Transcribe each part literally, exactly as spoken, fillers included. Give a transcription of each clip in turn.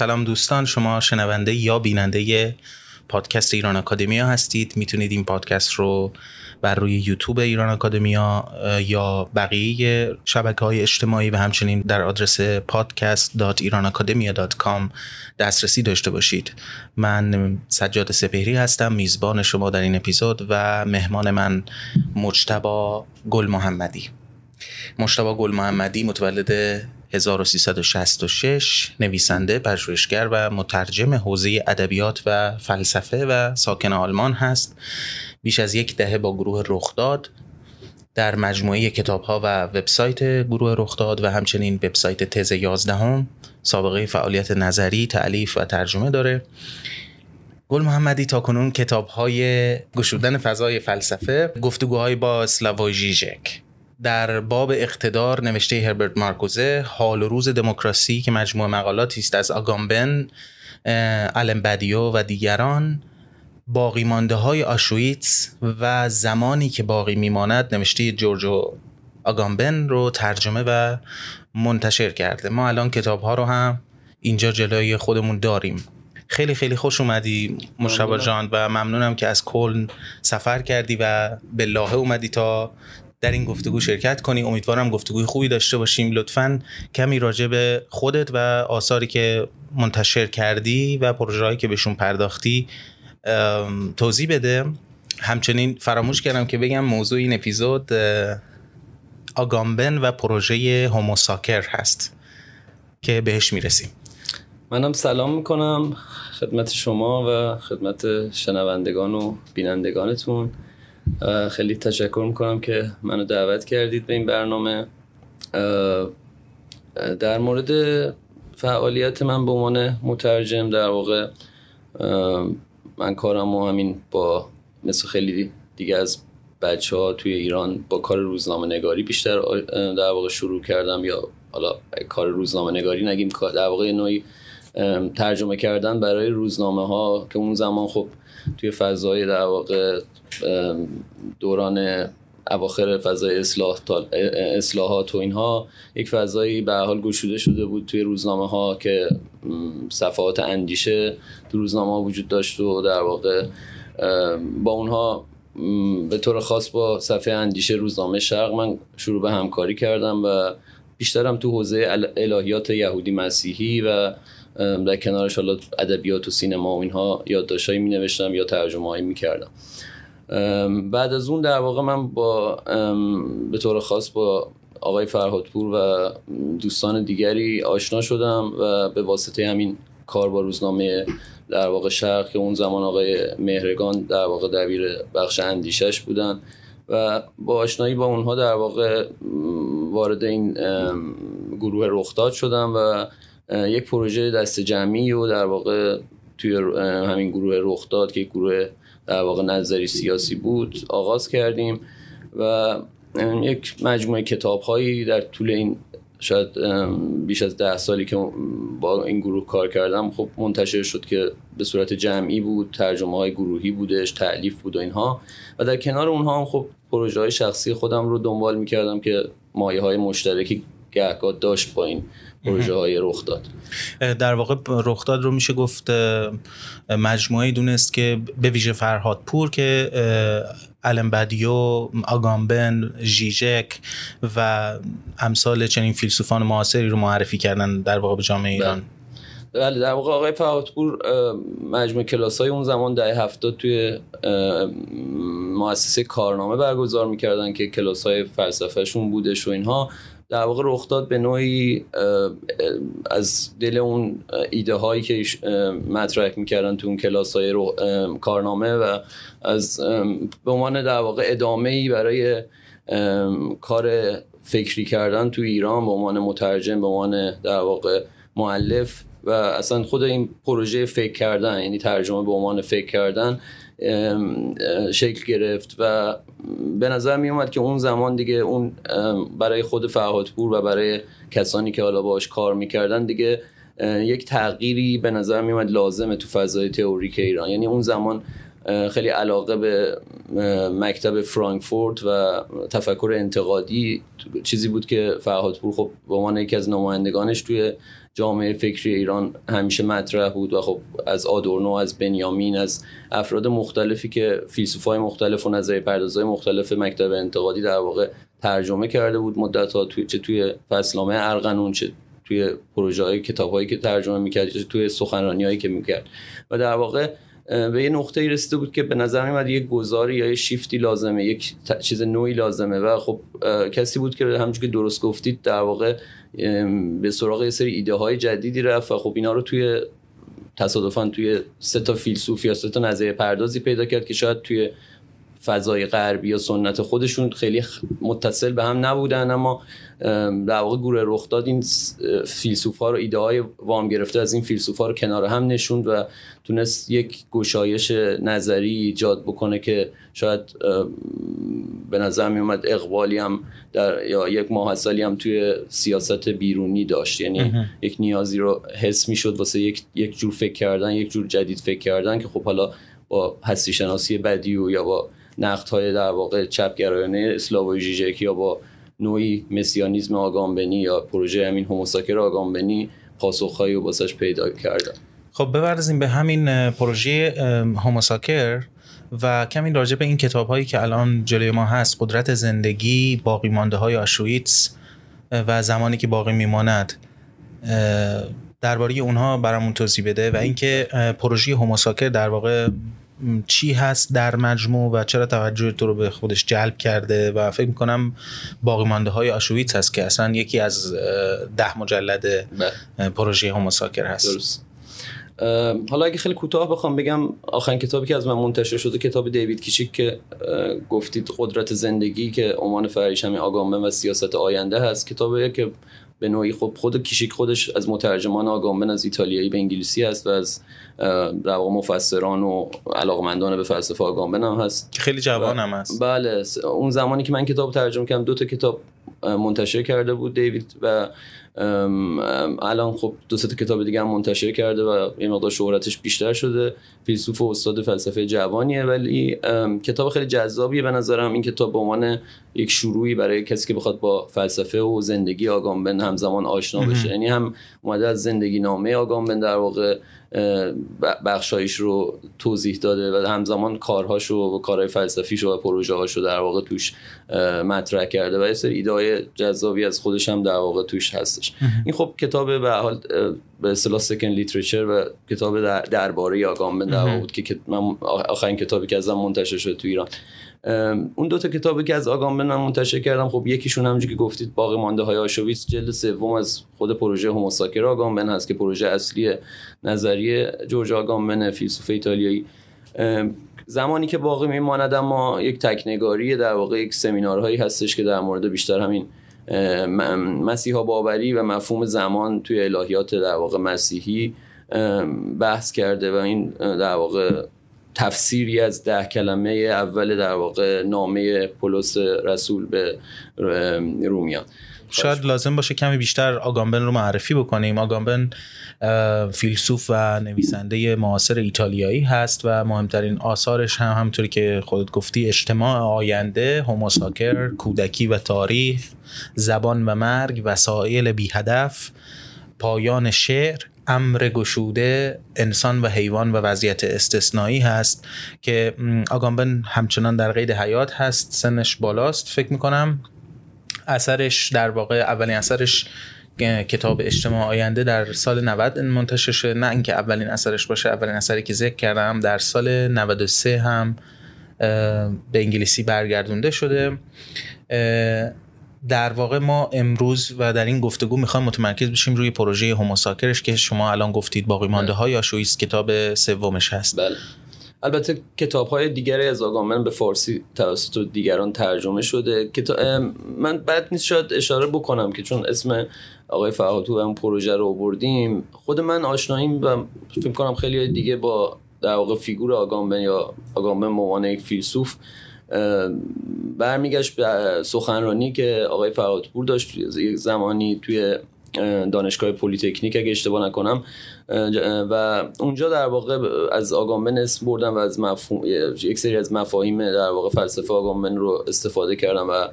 سلام دوستان، شما شنونده یا بیننده پادکست ایران آکادمیا هستید. میتونید این پادکست رو بر روی یوتیوب ایران آکادمیا یا بقیه شبکه‌های اجتماعی و همچنین در آدرس پادکست دات ایران آکادمیا دات کام دسترسی داشته باشید. من سجاد سپهری هستم، میزبان شما در این اپیزود و مهمان من مجتبی گل محمدی. مجتبی گل محمدی متولد هزار و سیصد و شصت و شش، نویسنده، پژوهشگر و مترجم حوزه ادبیات و فلسفه و ساکن آلمان هست. بیش از یک دهه با گروه رخداد در مجموعه کتاب‌ها و وبسایت گروه رخداد و همچنین وبسایت تزه یازده سابقه فعالیت نظری، تألیف و ترجمه داره. گل محمدی تاکنون کتاب‌های گشودن فضای فلسفه، گفتگوهای با اسلاوای ژیژک، در باب اقتدار نوشته هربرت مارکوزه، حال و روز دموکراسی که مجموعه مقالاتی است از آگامبن، علمبدیو و دیگران، باقی مانده های آشویتس و زمانی که باقی میماند نوشته جورج آگامبن رو ترجمه و منتشر کرده. ما الان کتاب ها رو هم اینجا جلوی خودمون داریم. خیلی خیلی خوش اومدی مجتبی جان و ممنونم که از کلن سفر کردی و به لاهه اومدی تا در این گفتگو شرکت کنی. امیدوارم گفتگوی خوبی داشته باشیم. لطفاً کمی راجع به خودت و آثاری که منتشر کردی و پروژه‌هایی که بهشون پرداختی توضیح بده. همچنین فراموش کردم که بگم موضوع این اپیزود آگامبن و پروژه هوموساکر هست که بهش میرسیم. منم سلام میکنم خدمت شما و خدمت شنوندگان و بینندگانتون. خیلی تشکر میکنم که منو دعوت کردید به این برنامه. در مورد فعالیت من به عنوان مترجم، در واقع من کارم و همین با مثل خیلی دیگه از بچه ها توی ایران با کار روزنامه نگاری بیشتر در واقع شروع کردم، یا حالا کار روزنامه نگاری نگیم، در واقع نوعی ترجمه کردن برای روزنامه ها که اون زمان خب توی فضای در واقع دوران اواخر فضای اصلاح اصلاحات و اینها یک فضایی به حال گشوده شده بود توی روزنامه ها که صفحات اندیشه تو روزنامه ها وجود داشت و در واقع با اونها به طور خاص با صفحه اندیشه روزنامه شرق من شروع به همکاری کردم و بیشترم تو حوزه الهیات یهودی مسیحی و در کنارش حالا ادبیات و سینما و اینها یادداشت‌هایی می‌نوشتم یا ترجمه‌هایی می‌کردم. بعد از اون در واقع من با به طور خاص با آقای فرهادپور و دوستان دیگری آشنا شدم و به واسطه همین کار با روزنامه در واقع شرق که اون زمان آقای مهرگان در واقع دبیر بخش اندیشش بودن و با آشنایی با اونها در واقع وارد این گروه رخداد شدم و یک پروژه دست جمعی و در واقع توی همین گروه رخداد که یک گروه در واقع نظری سیاسی بود آغاز کردیم و یک مجموعه کتاب‌هایی در طول این شاید بیش از ده سالی که با این گروه کار کردم خب منتشر شد که به صورت جمعی بود، ترجمه‌های گروهی بودش، تألیف بود و اینها. و در کنار اونها هم خب پروژه‌های شخصی خودم رو دنبال می‌کردم که مایه‌های مشترکی گهگاه داشت با این پروژه های رخداد. در واقع رخداد رو میشه گفت مجموعه دونست که به ویژه فرهادپور که علمبدیو، آگامبن، ژیژک و امثال چنین فیلسوفان معاصری رو معرفی کردن در واقع به جامعه ایران. بله، در واقع آقای فرهادپور مجموعه کلاس‌های اون زمان دهه هفتاد توی مؤسسه کارنامه برگزار میکردن که کلاس‌های فلسفهشون بودش و اینها. در واقع رخداد به نوعی از دل اون ایده هایی که مطرح میکردن تو اون کلاس های کارنامه و از به عنوان در واقع ادامه‌ای برای کار فکری کردن تو ایران به عنوان مترجم، به عنوان در واقع مؤلف و اصلا خود این پروژه فکر کردن، یعنی ترجمه به عنوان فکر کردن شکل گرفت و به نظر می اومد که اون زمان دیگه اون برای خود فرهادپور و برای کسانی که حالا باهاش کار میکردن دیگه یک تغییری به نظر می اومد لازمه تو فضای تئوریک ایران. یعنی اون زمان خیلی علاقه به مکتب فرانکفورت و تفکر انتقادی چیزی بود که فرهادپور خب به عنوان یکی از نمایندگانش توی جامعه فکری ایران همیشه مطرح بود و خب از آدورنو، از بنیامین، از افراد مختلفی که فیلسوفای مختلف و نظریه‌پردازای مختلف مکتب انتقادی در واقع ترجمه کرده بود مدت‌ها، توی چه توی فصلنامه ارغنون، چه توی پروژه‌های کتاب‌هایی که ترجمه می‌کرد، چه توی سخنرانی‌هایی که می‌کرد و در واقع به یه نقطه‌ای رسیده بود که به نظر می‌آمد یک گذاری یا یک شیفتی لازمه، یک چیز نوعی لازمه و خب کسی بود که همونجوری که درست گفتید در واقع به سراغ یه سری ایده‌های جدیدی رفت و خب اینا رو توی تصادفاً توی سه تا فیلسوف یا سه تا نظریه پردازی پیدا کرد که شاید توی فضای غربی یا سنت خودشون خیلی متصل به هم نبودن، اما در واقع گروه رخداد این فیلسوف‌ها رو، ایده‌های وام گرفته از این فیلسوف‌ها رو کنار هم نشوند و تونست یک گشایش نظری ایجاد بکنه که شاید به نظر میومد اقبالی هم در یا یک ماحصلی هم توی سیاست بیرونی داشت، یعنی یک نیازی رو حس می‌شد واسه یک یک جور فکر کردن، یک جور جدید فکر کردن که خب حالا با هستی شناسی بدیو یا با نقدهای در واقع چپگرایانه اسلاوی ژیژک یا با نوعی مسیانیسم آگامبنی یا پروژه همین هوموساکر آگامبنی پاسخ‌هایی رو واسش پیدا کردن. خب بپردازیم به همین پروژه هوموساکر و کمی راجع به این کتاب‌هایی که الان جلوی ما هست، قدرت زندگی، باقی مانده‌های آشویتس و زمانی که باقی میماند، درباره اونها برامون توضیح بده و اینکه پروژه هوموساکر در واقع چی هست در مجموع و چرا توجه تو رو به خودش جلب کرده و فکر میکنم باقی مانده های آشویتس هست که اصلا یکی از ده مجلد پروژه هوموساکر هست. درست. حالا اگه خیلی کوتاه بخوام بگم، آخرین کتابی که از من منتشر شده کتاب دیوید کیشیک که گفتید قدرت زندگی که عنوان فرعیش همین آگامبن و سیاست آینده هست، کتابیه که به نوعی خب خود کیشیک خودش از مترجمان آگامبن از ایتالیایی به انگلیسی هست و از در واقع مفسران و علاقمندان به فلسفه آگامبن هم هست که خیلی جوان هم هست. بله، اون زمانی که من کتاب ترجمه کردم دو تا کتاب منتشر کرده بود دیوید و الان خب دو سه تا کتاب دیگه هم منتشر کرده و این مقدار شهرتش بیشتر شده. فیلسوف و استاد فلسفه جوانیه ولی کتاب خیلی جذابیه به نظرم. این کتاب به عنوان یک شروعی برای کسی که بخواد با فلسفه و زندگی آگامبن همزمان آشنا بشه، یعنی هم اومده از زندگی نامه آگامبن در واقع بخشایش رو توضیح داده و همزمان کارهاشو و کارهای فلسفیش و پروژه هاشو در واقع توش مطرح کرده و یه سری ایده‌های جذابی از خودش هم در واقع توش هستش. این خب کتاب به حال به اصطلاح سکن لیتریچر و کتاب در درباره آگامبن در واقع بود که من آخرین کتابی که ازم منتشر شد تو ایران. اون دو تا کتابی که از آگامبن من منتشر کردم، خب یکیشون همونجوری که گفتید باقی مانده های آشویتس، جلد سوم از خود پروژه هوموساکر آگامبن هست که پروژه اصلی نظریه جورج آگامبن فیلسوف ایتالیایی. زمانی که باقی میماند اما یک تکنگاری در واقع یک سمینارهایی هستش که در مورد بیشتر همین مسیحا باوری و مفهوم زمان توی الهیات در واقع مسیحی بحث کرده و این در واقع تفسیری از ده کلمه اول در واقع نامه پولس رسول به رومیان. شاید لازم باشه کمی بیشتر آگامبن رو معرفی بکنیم. آگامبن فیلسوف و نویسنده معاصر ایتالیایی هست و مهمترین آثارش هم همونطوری که خودت گفتی اجتماع آینده، هوموساکر، کودکی و تاریخ، زبان و مرگ، وسایل بی هدف، پایان شعر، امر گشوده، انسان و حیوان و وضعیت استثنایی هست که آگامبن همچنان در قید حیات هست، سنش بالاست فکر میکنم. اثرش در واقع اولین اثرش کتاب اجتماع آینده در سال نود منتشر شده، نه اینکه اولین اثرش باشه. اولین اثری که ذکر کردم در سال نود و سه هم به انگلیسی برگردونده شده. در واقع ما امروز و در این گفتگو میخوایم متمرکز بشیم روی پروژه هوموساکرش که شما الان گفتید باقی مانده های آشویتس کتاب سومش هست. بله. البته کتاب‌های دیگری از آگامبن به فارسی توسط دیگران ترجمه شده. کتاب من بد نیست شاید اشاره بکنم که چون اسم آقای فرهادپور اون پروژه رو آوردیم، خود من آشناییم و فکر کنم خیلی دیگه با در واقع فیگور آگامبن یا آگامبن موانع فیلسوف برمیگشت به سخنرانی که آقای فرهادپور داشت یک زمانی توی دانشگاه پلی‌تکنیک اگه اشتباه نکنم، و اونجا در واقع از آگامبن اسم بردم و از مفهوم یک سری از مفاهیم در واقع فلسفه آگامبن رو استفاده کردم و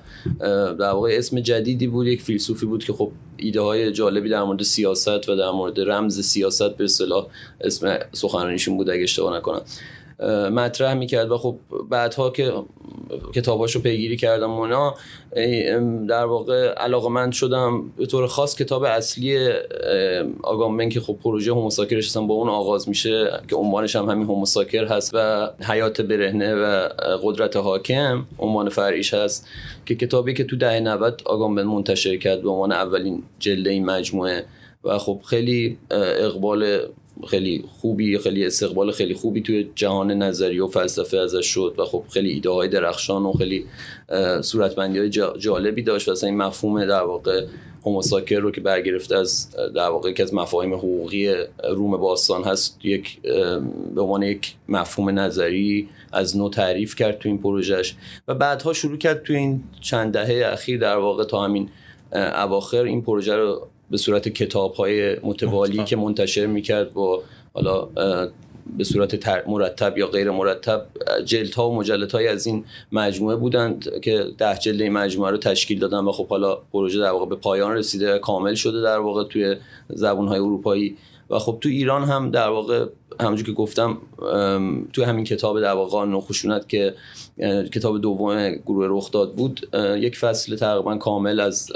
در واقع اسم جدیدی بود، یک فیلسوفی بود که خب ایده های جالبی در مورد سیاست و در مورد رمز سیاست به اصطلاح اسم سخنرانیشون بود اگه اشتباه نکنم مطرح میکرد. و خب بعدها که کتاباشو پیگیری کردم اونا در واقع علاقمند شدم به طور خاص کتاب اصلی آگامبن که خب پروژه هوموساکرش هستم با اون آغاز میشه که عنوانش هم همین هوموساکر هست و حیات برهنه و قدرت حاکم عنوان فرعیش هست، که کتابی که تو دهه نود آگامبن منتشر کرد به عنوان اولین جلد این مجموعه و خب خیلی اقبال خیلی خوبی خیلی استقبال خیلی خوبی توی جهان نظری و فلسفه ازش شد و خب خیلی ایده های درخشان و خیلی صورتبندی های جالبی داشت. مثلا این مفهوم در واقع هوموساکر رو که برگرفته از در واقع یکی از مفاهیم حقوقی روم باستان هست، یک به عنوان یک مفهوم نظری از نو تعریف کرد تو این پروژهش و بعدها شروع کرد توی این چند دهه اخیر در واقع تا همین اواخر این پروژه رو به صورت کتاب‌های متوالی که منتشر می‌کرد با حالا به صورت مرتب یا غیر مرتب جلدها و مجلدهای از این مجموعه بودند که ده جلد این مجموعه رو تشکیل دادن و خب حالا پروژه در واقع به پایان رسیده، کامل شده در واقع توی زبان‌های اروپایی. و خب تو ایران هم در واقع همونجور که گفتم تو همین کتاب در واقع قانون خشونت که کتاب دوم گروه رخداد بود، یک فصل تقریبا کامل از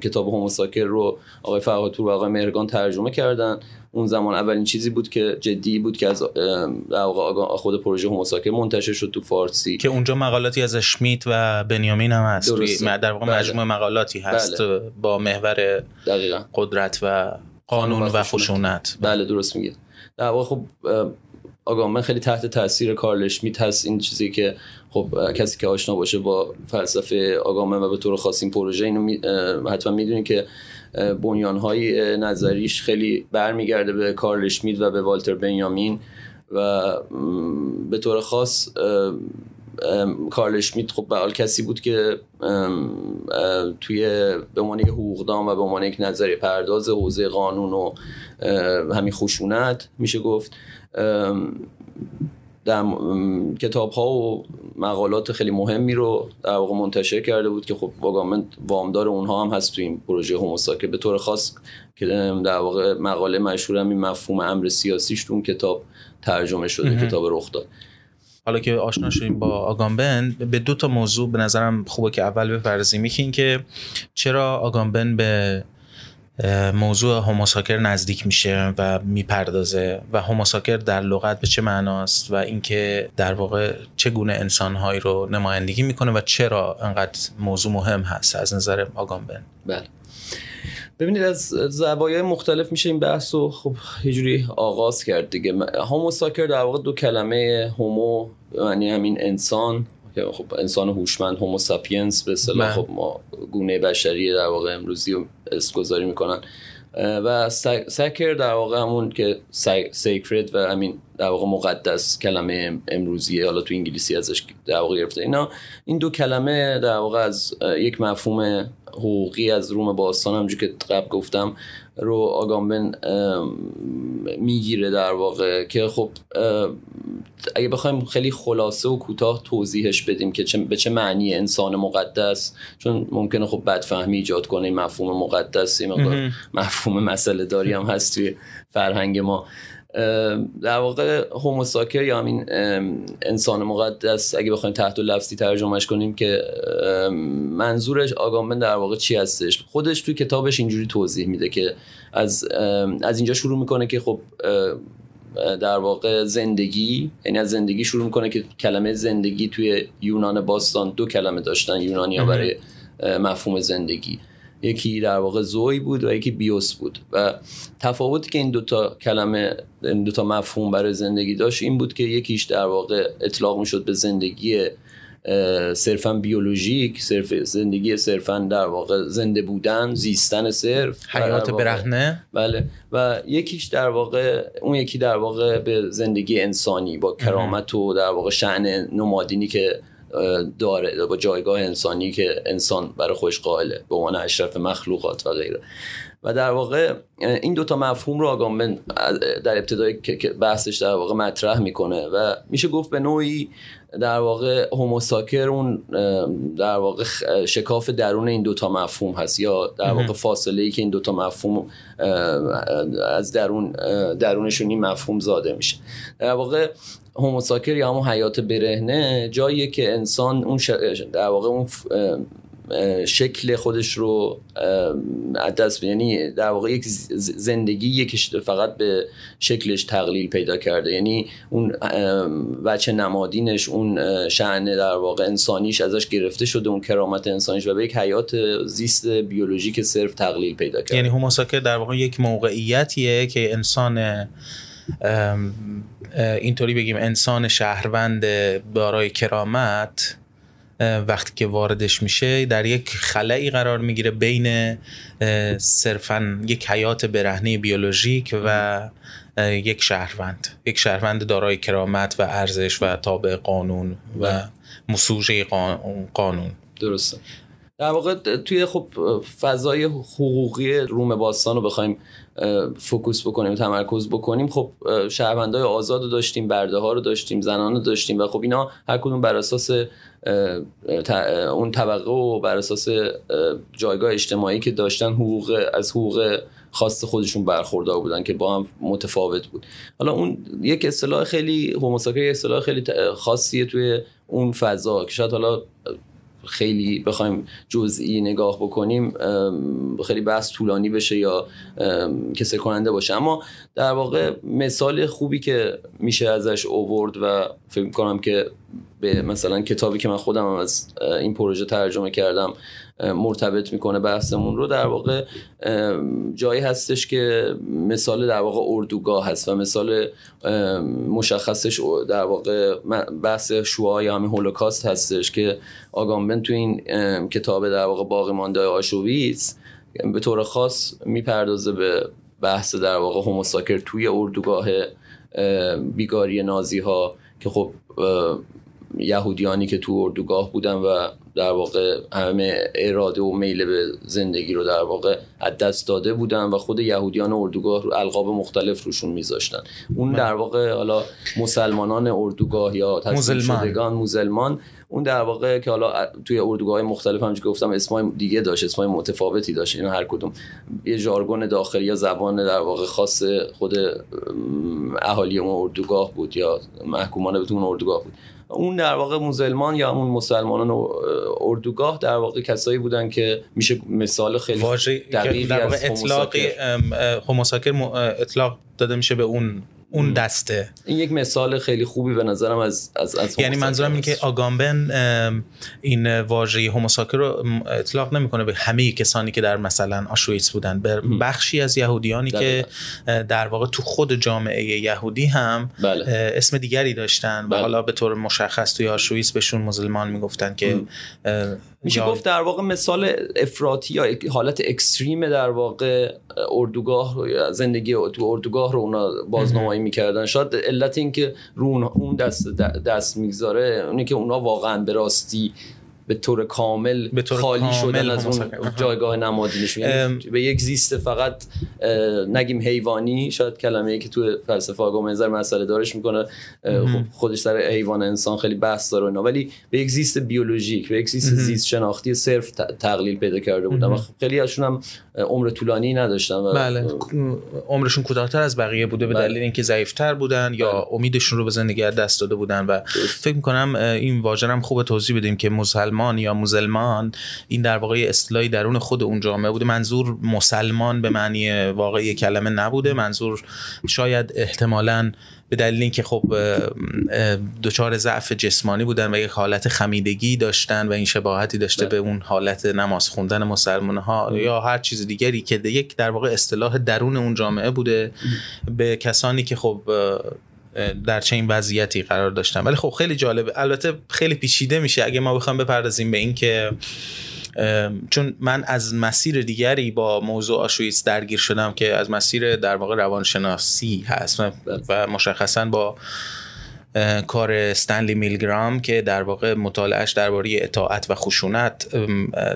کتاب هوموساکر رو آقای فرهادپور و آقای مهرگان ترجمه کردن. اون زمان اولین چیزی بود که جدی بود که از در واقع خود پروژه هوموساکر منتشر شد تو فارسی، که اونجا مقالاتی از اشمیت و بنیامین هم هست، در واقع بله. مجموعه مقالاتی هست بله. با محور دقیقاً قدرت و قانون و خشونت. بله درست میگید. در واقع خب آگامبن خیلی تحت تاثیر کارل اشمیت هست، این چیزی که خب کسی که آشنا باشه با فلسفه آگامبن و به طور خاص این پروژه اینو می، حتما میدونید که بنیانهای نظریش خیلی برمیگرده به کارل اشمیت و به والتر بنیامین و به طور خاص کارل اشمیت خب به حال کسی بود که توی به عنوان یک حقوقدان و به عنوان یک نظریه پرداز حوزه قانون و همین خشونت میشه گفت در کتاب ها و مقالات خیلی مهمی رو در واقع منتشر کرده بود که خب آگامبن وامدار اونها هم هست توی این پروژه هوموساکر به طور خاص، که در واقع مقاله مشهور هم این مفهوم امر سیاسیش تو اون کتاب ترجمه شده کتاب رخداد. حالا که آشنا شدیم با آگامبن، به دو تا موضوع به نظرم خوبه که اول بپردازیم. یکی این که چرا آگامبن به موضوع هوموساکر نزدیک میشه و میپردازه و هوموساکر در لغت به چه معناست و اینکه در واقع چگونه انسانهایی رو نمایندگی میکنه و چرا انقدر موضوع مهم هست از نظر آگامبن. بله ببینید از زوایای مختلف میشه این بحث رو خب یه جوری آغاز کرد دیگه. هوموساکر در واقع دو کلمه هومو یعنی همین انسان، خب انسان هوشمند هومو ساپینس به اصطلاح خب ما گونه بشری در واقع امروزی رو اسم‌گذاری میکنن، و ساکر در واقع همون که سیکرد و همین در واقع مقدس کلمه امروزیه، حالا تو انگلیسی ازش در واقع گرفته. اینا این دو کلمه در واقع از یک مفهوم حقوقی از روم باستان همونجور که قبل گفتم رو آگامبن میگیره در واقع، که خب اگه بخوایم خیلی خلاصه و کوتاه توضیحش بدیم که چه به چه معنی انسان مقدس، چون ممکنه خب بدفهمی ایجاد کنه این مفهوم مقدس، این مقدار مفهوم مسئله داری هم هست توی فرهنگ ما. در واقع هوموساکر یا همین انسان مقدس اگه بخوایم تحت لفظی ترجمهش کنیم که منظورش آگامبن در واقع چی هستش، خودش توی کتابش اینجوری توضیح میده که از از اینجا شروع میکنه که خب در واقع زندگی، یعنی از زندگی شروع میکنه که کلمه زندگی توی یونان باستان دو کلمه داشتن یونانی‌ها برای مفهوم زندگی، یکی در واقع زوی بود و یکی بیوس بود، و تفاوتی که این دوتا کلمه این دوتا مفهوم برای زندگی داشت این بود که یکیش در واقع اطلاق میشد به زندگی صرفاً بیولوژیک، صرف زندگی صرفاً در واقع زنده بودن زیستن صرف حیات برهنه، بله، و یکیش در واقع اون یکی در واقع به زندگی انسانی با کرامت و در واقع شأن نمادینی که داره با جایگاه انسانی که انسان برای خودش قائله به عنوان اشرف مخلوقات و غیره. و در واقع این دوتا مفهوم رو آگامبن در ابتدای بحثش در واقع مطرح میکنه و میشه گفت به نوعی در واقع هوموساکر اون در واقع شکاف درون این دوتا مفهوم هست، یا در واقع فاصله‌ای که این دوتا مفهوم از درون درونشون این مفهوم زاده میشه. در واقع هوموساکر یا همون حیات برهنه جاییه که انسان اون در واقع اون شکل خودش رو عدس، یعنی در واقع یک زندگیه که فقط به شکلش تقلیل پیدا کرده، یعنی اون وجه نمادینش، اون شأن در واقع انسانیش ازش گرفته شده، اون کرامت انسانیش، و به یک حیات زیست بیولوژیک صرف تقلیل پیدا کرده. یعنی هوموساکر در واقع یک موقعیتیه که انسان، اینطوری بگیم انسان شهروند دارای کرامت، وقتی که واردش میشه در یک خلایی قرار میگیره بین صرفاً یک حیات برهنه بیولوژیک و یک شهروند، یک شهروند دارای کرامت و ارزش و تابع قانون و مسوژه قانون. درسته. در واقع توی خب فضای حقوقی روم باستان رو بخوایم فوکوس بکنیم، تمرکز بکنیم، خب شهروندای آزاد رو داشتیم، برده ها رو داشتیم، زنان رو داشتیم، و خب اینا هر کدوم بر اساس اون طبقه و بر اساس جایگاه اجتماعی که داشتن حقوق از حقوق خاص خودشون برخوردار بودن که با هم متفاوت بود. حالا اون یک اصطلاح خیلی هوموساکر، یک اصطلاح خیلی خاصیه توی اون فضا که شاید حالا خیلی بخوایم جزئی نگاه بکنیم خیلی بحث طولانی بشه یا کسل کننده باشه، اما در واقع مثال خوبی که میشه ازش آورد و فکر می‌کنم که به مثلا کتابی که من خودم از این پروژه ترجمه کردم مرتبط میکنه بحثمون رو، در واقع جایی هستش که مثال در واقع اردوگاه هست و مثال مشخصش در واقع بحث شوآ یا همین هولوکاست هستش که آگامبن تو این کتاب در واقع باقی مانده آشویتس به طور خاص میپردازه به بحث در واقع هوموساکر توی اردوگاه بیگاری نازی ها که خب یهودیانی که تو اردوگاه بودن و در واقع همه اراده و میل به زندگی رو در واقع از دست داده بودن و خود یهودیان اردوگاه رو القاب مختلف روشون میذاشتن. اون در واقع حالا مسلمانان اردوگاه یا تسلیم شدگان مسلمان، اون در واقع که حالا توی اردوگاه‌های مختلف هم که گفتم اسمای دیگه داشت، اسمای متفاوتی داشت، اینا هر کدوم یه ژارگون داخلی یا زبان در واقع خاص خود اهالی اون اردوگاه بود یا محکومان تو اون اردوگاه بود. اون در واقع مسلمان یا همون مسلمانان اردوگاه در واقع کسایی بودن که میشه مثال خیلی دقیقی در واقع اطلاق هوموساکر اطلاق داده میشه به اون اون دسته. این یک مثال خیلی خوبی به نظرم از از, از یعنی منظورم اینه که آگامبن این واژه هوموساکر رو اطلاق نمیکنه به همه کسانی که در مثلا آشویتس بودن، به بخشی از یهودیانی که در واقع تو خود جامعه یهودی هم بله. اسم دیگری داشتن بله. و حالا به طور مشخص توی آشویتس بهشون مسلمان میگفتن که میشه یا... گفت در واقع مثال افراطی یا حالت اکستریم در واقع اردوگاه زندگی تو اردوگاه رو اونا بازنمایی میکردن. شاید علت این که رو اون دست دست میگذاره اونی که اونا واقعا به راستی به طور کامل به طور خالی کامل شدن از اون جایگاه نمادینشون، یعنی به یک زیست فقط نگیم حیوانی، شاید کلمه‌ای که تو فلسفه آگامبن مسئله دارش میکنه، خودش سر حیوان انسان خیلی بحث داره اینا، ولی به یک زیست بیولوژیک، به یک زیست ام. زیست شناختی صرف تقلیل پیدا کرده بودن و خیلی ازشون هم عمر طولانی نداشتن و بله. عمرشون کوتاه‌تر از بقیه بوده به بله. دلیل اینکه ضعیف‌تر بودن بله. یا امیدشون رو به زندگی دست داده بودن و فکر می‌کنم این واژه هم خوب توضیح بدیم که مسلمان یا مسلمان این در واقع اصطلاحی درون خود اون جامعه بوده. منظور مسلمان به معنی واقعی کلمه نبوده، منظور شاید احتمالاً به دلیل اینکه خب دچار ضعف جسمانی بودن و یک حالت خمیدگی داشتن و این شباهتی داشته به اون حالت نماز خوندن مسلمان‌ها یا هر چیز دیگری که یک در واقع اصطلاح درون اون جامعه بوده به کسانی که خب در چه این وضعیتی قرار داشتم. ولی خب خیلی جالبه، البته خیلی پیچیده میشه اگه ما بخوام بپردازیم به این که چون من از مسیر دیگری با موضوع آشویتس درگیر شدم که از مسیر در واقع روانشناسی هست و مشخصا با کار استنلی میلگرام که در واقع مطالعهش درباره اطاعت و خشونت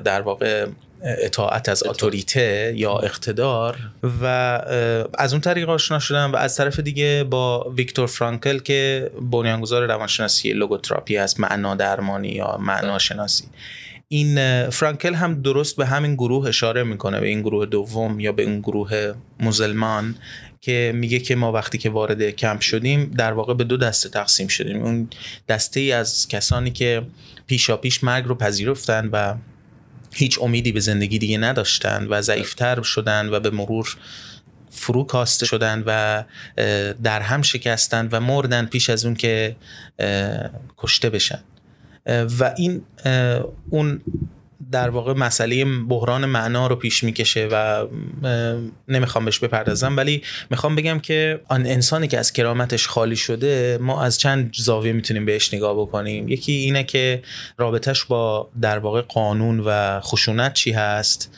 در واقع اطاعت از اتوریته یا اقتدار، و از اون طریق آشنا شدم. و از طرف دیگه با ویکتور فرانکل که بنیانگذار روانشناسی لوگوتراپی هست، معنا درمانی یا معنا شناسی. این فرانکل هم درست به همین گروه اشاره میکنه، به این گروه دوم یا به این گروه مسلمان، که میگه که ما وقتی که وارد کمپ شدیم در واقع به دو دسته تقسیم شدیم. اون دسته ای از کسانی که پیشا پیش مرگ رو پذیرفتن و هیچ امیدی به زندگی دیگه نداشتن و ضعیفتر شدن و به مرور فرو کاسته شدن و در هم شکستن و مردن پیش از اون که کشته بشن. و این اون در واقع مسئله بحران معنا رو پیش میکشه و نمیخوام بهش بپردازم، ولی میخوام بگم که آن انسانی که از کرامتش خالی شده، ما از چند زاویه میتونیم بهش نگاه بکنیم. یکی اینه که رابطش با در واقع قانون و خشونت چی هست،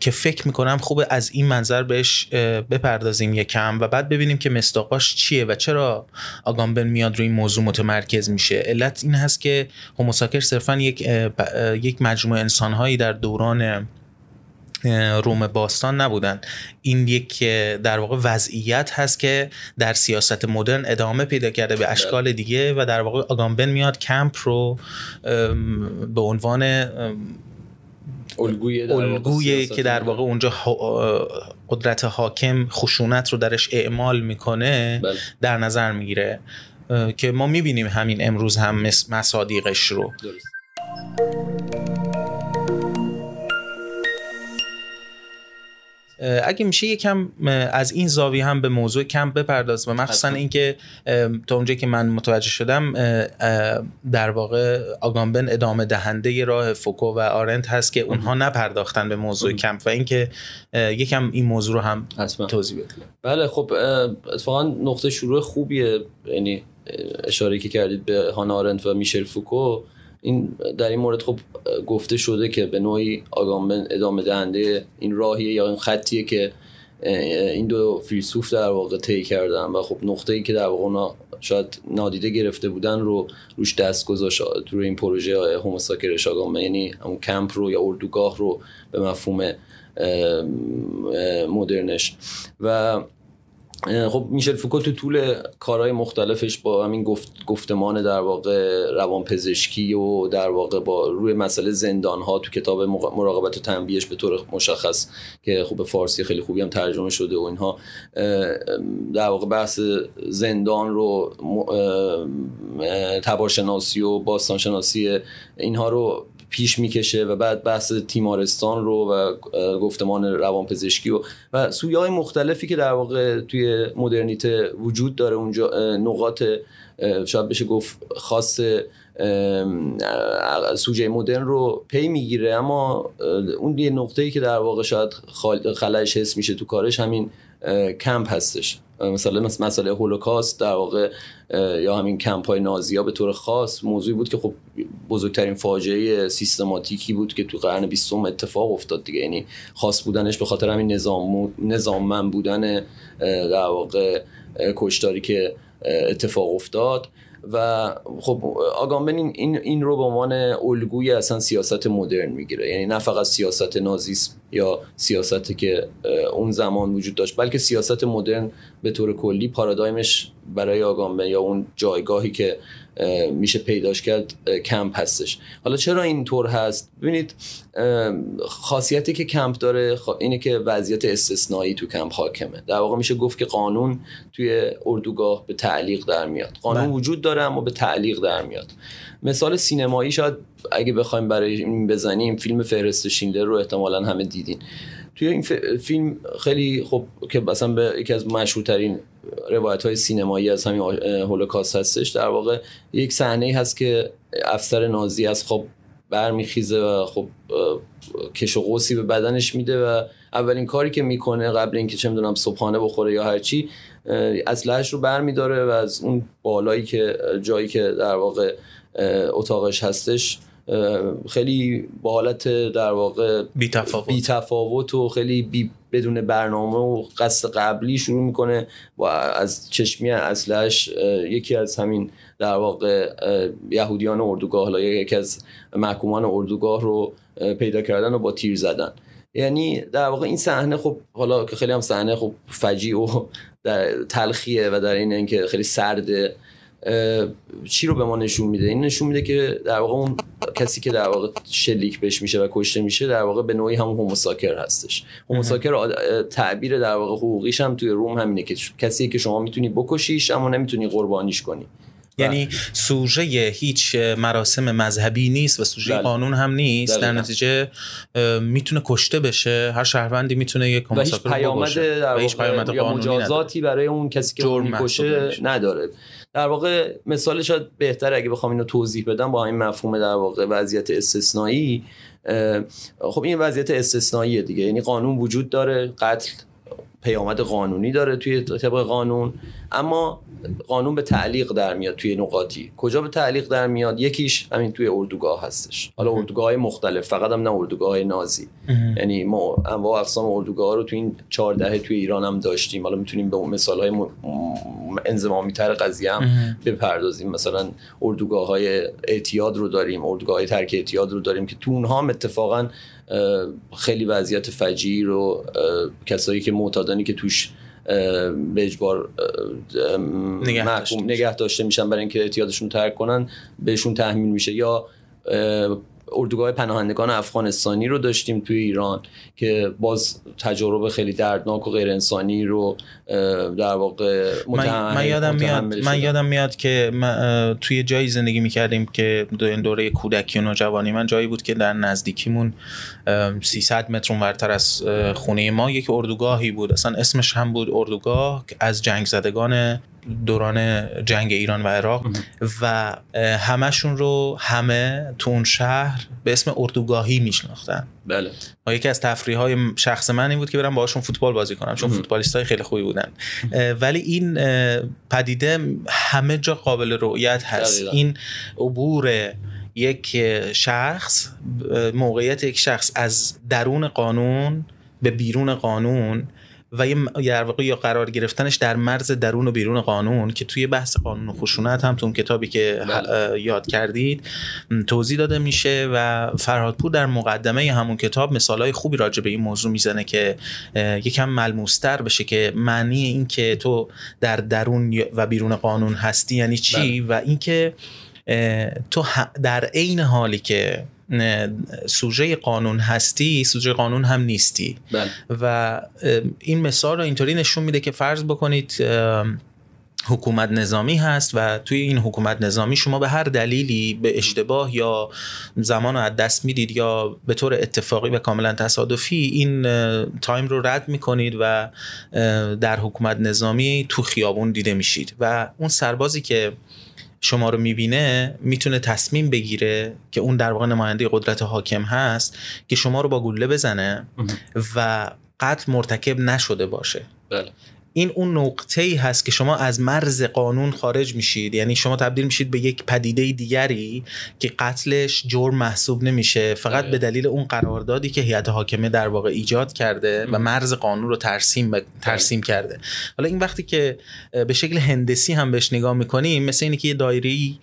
که فکر میکنم خوبه از این منظر بهش بپردازیم یکم و بعد ببینیم که مصداقاش چیه و چرا آگامبن میاد روی این موضوع متمرکز میشه. علت این هست که هوموساکر صرفا یک یک مجموعه انسانهایی در دوران روم باستان نبودن. این یک در واقع وضعیت هست که در سیاست مدرن ادامه پیدا کرده به اشکال دیگه، و در واقع آگامبن میاد کمپ رو به عنوان الگویی الگویی که در واقع اونجا قدرت حاکم خشونت رو درش اعمال میکنه بله. در نظر میگیره، که ما میبینیم همین امروز هم مصادیقش رو درست. اگه میشه یکم از این زاویه هم به موضوع کمپ بپرداز، و مخصوصا اینکه تا اونجایی که من متوجه شدم در واقع آگامبن ادامه دهنده راه فوکو و آرنت هست که اونها نپرداختن به موضوع کمپ، و اینکه یکم این موضوع رو هم توضیح بدید. بله خب اتفاقا نقطه شروع خوبیه، یعنی اشاره که کردید به هان آرنت و میشل فوکو. این در این مورد خب گفته شده که به نوعی آگامبن ادامه دهنده این راهیه یا این خطیه که این دو فیلسوف در واقع طی کردن، و خب نقطه‌ای که در واقع اونا شاید نادیده گرفته بودن رو روش دست گذاشت تو این پروژه هوموساکر آگامبن، یعنی همون کمپ رو یا اردوگاه رو به مفهوم مدرنش. و خب میشل فوکو تو طول کارهای مختلفش با همین گفت گفتمان در واقع روانپزشکی و در واقع با روی مسئله زندانها تو کتاب مراقبت و تنبیهش به طور مشخص که خوب فارسی خیلی خوبی هم ترجمه شده و اینها، در واقع بحث زندان رو، تبارشناسی و باستانشناسی اینها رو پیش میکشه، و بعد بحث تیمارستان رو و گفتمان روانپزشکی و و سویه‌های مختلفی که در واقع توی مدرنیته وجود داره اونجا نقاط شاید بشه گفت خاص سوژه مدرن رو پی میگیره. اما اون یه نقطه‌ای که در واقع شاید خلأش حس میشه تو کارش همین کمپ هستش. مثلا مسئله هولوکاست در واقع یا همین کمپ‌های نازی‌ها به طور خاص موضوعی بود که خب بزرگترین فاجعه سیستماتیکی بود که تو قرن بیستم اتفاق افتاد دیگه، یعنی خاص بودنش به خاطر همین نظام نظاممند بودن در واقع کشتاری که اتفاق افتاد. و خب آگامبن این این رو به عنوان الگوی اصلا سیاست مدرن میگیره، یعنی نه فقط سیاست نازیسم یا سیاستی که اون زمان وجود داشت، بلکه سیاست مدرن به طور کلی پارادایمش برای آگامبن یا اون جایگاهی که میشه پیداش کرد کمپ هستش. حالا چرا اینطور هست؟ ببینید خاصیتی که کمپ داره اینه که وضعیت استثنایی تو کمپ حاکمه. در واقع میشه گفت که قانون توی اردوگاه به تعلیق در میاد. قانون من. وجود داره اما به تعلیق در میاد. مثال سینمایی شاید اگه بخوایم برای این بزنیم، فیلم فهرست شیندلر رو احتمالاً همه دیدین. توی این فیلم خیلی خب که مثلا به یکی از مشهورترین روایت‌های سینمایی از همین هولوکاست هستش، در واقع یک صحنه‌ای هست که افسر نازی از خواب برمیخیزه و خب کش و قوسی به بدنش میده، و اولین کاری که میکنه قبل اینکه چه میدونم صبحانه بخوره یا هرچی، اسلحه‌اش رو برمیداره و از اون بالایی که جایی که در واقع اتاقش هستش خیلی با حالت در واقع بی تفاوت, بی تفاوت و خیلی بی بدون برنامه و قصد قبلی شروع میکنه و از چشمی اصلش یکی از همین در واقع یهودیان اردوگاه، یکی از محکومان اردوگاه رو پیدا کردن و با تیر زدن. یعنی در واقع این صحنه خب حالا که خیلی هم صحنه خب فجیع و در تلخیه و در این اینکه خیلی سرده، چی رو به ما نشون میده؟ این نشون میده که در واقع اون کسی که در واقع شلیک بهش میشه و کشته میشه در واقع به نوعی همون هوموساکر هستش. هوموساکر تعبیر در واقع حقوقیش هم توی روم همینه که کسی که شما میتونی بکشیش اما نمیتونی قربانیش کنی. یعنی سوژه هیچ مراسم مذهبی نیست و سوژه بله. قانون هم نیست بله. در نتیجه میتونه کشته بشه، هر شهروندی میتونه یک هوموساکر بکشه و هیچ پیامد مجازاتی برای اون کسی که اون میکشه نداره. در واقع مثال شاید بهتر اگه بخوام اینو توضیح بدم با همین مفهوم در واقع وضعیت استثنایی. خب این وضعیت استثناییه دیگه، یعنی قانون وجود داره، قتل پیامد قانونی داره توی طبق قانون، اما قانون به تعلیق در میاد توی نقاطی. کجا به تعلیق در میاد؟ یکیش همین توی اردوگاه هستش، حالا اردوگاه‌های مختلف، فقط هم نه اردوگاه‌های نازی. یعنی ما انواع اقسام اردوگاه‌ها رو توی این چهار دهه توی ایران هم داشتیم. حالا میتونیم به مثال‌های م... انضمامی‌تر قضیه هم بپردازیم، مثلا اردوگاه‌های اعتیاد رو داریم، اردوگاه‌های ترک اعتیاد رو داریم که تو اونها هم اتفاقاً خیلی وضعیت فجیع رو کسایی که معتادانی که توش به اجبار نگه, محکوم نگه داشته میشن برای اینکه اعتیادشون ترک کنن بهشون تحمیل میشه. یا اردوگاه پناهندگان افغانستانی رو داشتیم توی ایران که باز تجربه خیلی دردناک و غیر انسانی رو در واقع متهم من یادم میاد من یادم میاد که من توی جایی زندگی میکردیم که دو دوره کودکی و نوجوانی من جایی بود که در نزدیکیمون سیصد متر اونورتر از خونه ما یک اردوگاهی بود، اصلا اسمش هم بود اردوگاه از جنگ زدگان دوران جنگ ایران و عراق و همشون رو همه تو اون شهر به اسم اردوگاهی میشناختن. بله. ما یکی از تفریح های شخص من این بود که برم باهاشون فوتبال بازی کنم چون فوتبالیستای خیلی خوبی بودن. ولی این پدیده همه جا قابل رؤیت هست. دلیدن. این عبور یک شخص، موقعیت یک شخص از درون قانون به بیرون قانون و یه در واقع یا قرار گرفتنش در مرز درون و بیرون قانون که توی بحث قانون و خشونت هم تو اون کتابی که یاد کردید توضیح داده میشه و فرهادپور در مقدمه همون کتاب مثالای خوبی راجع به این موضوع میزنه که یکم ملموس‌تر بشه که معنی این که تو در درون و بیرون قانون هستی یعنی چی بلد. و این که تو در عین حالی که سوژه قانون هستی سوژه قانون هم نیستی بله. و این مثال رو اینطوری نشون میده که فرض بکنید حکومت نظامی هست و توی این حکومت نظامی شما به هر دلیلی به اشتباه یا زمان رو از دست میدید یا به طور اتفاقی و کاملا تصادفی این تایم رو رد میکنید و در حکومت نظامی تو خیابون دیده میشید و اون سربازی که شما رو میبینه میتونه تصمیم بگیره که اون در واقع نماینده قدرت حاکم هست که شما رو با گلوله بزنه و قتل مرتکب نشده باشه. بله. این اون نقطه‌ای هست که شما از مرز قانون خارج میشید، یعنی شما تبدیل میشید به یک پدیده دیگری که قتلش جرم محسوب نمیشه فقط اه. به دلیل اون قراردادی که هیئت حاکمه در واقع ایجاد کرده و مرز قانون رو ترسیم ب... ترسیم اه. کرده. حالا این وقتی که به شکل هندسی هم بهش نگاه میکنیم مثل اینه که یه دایره‌ای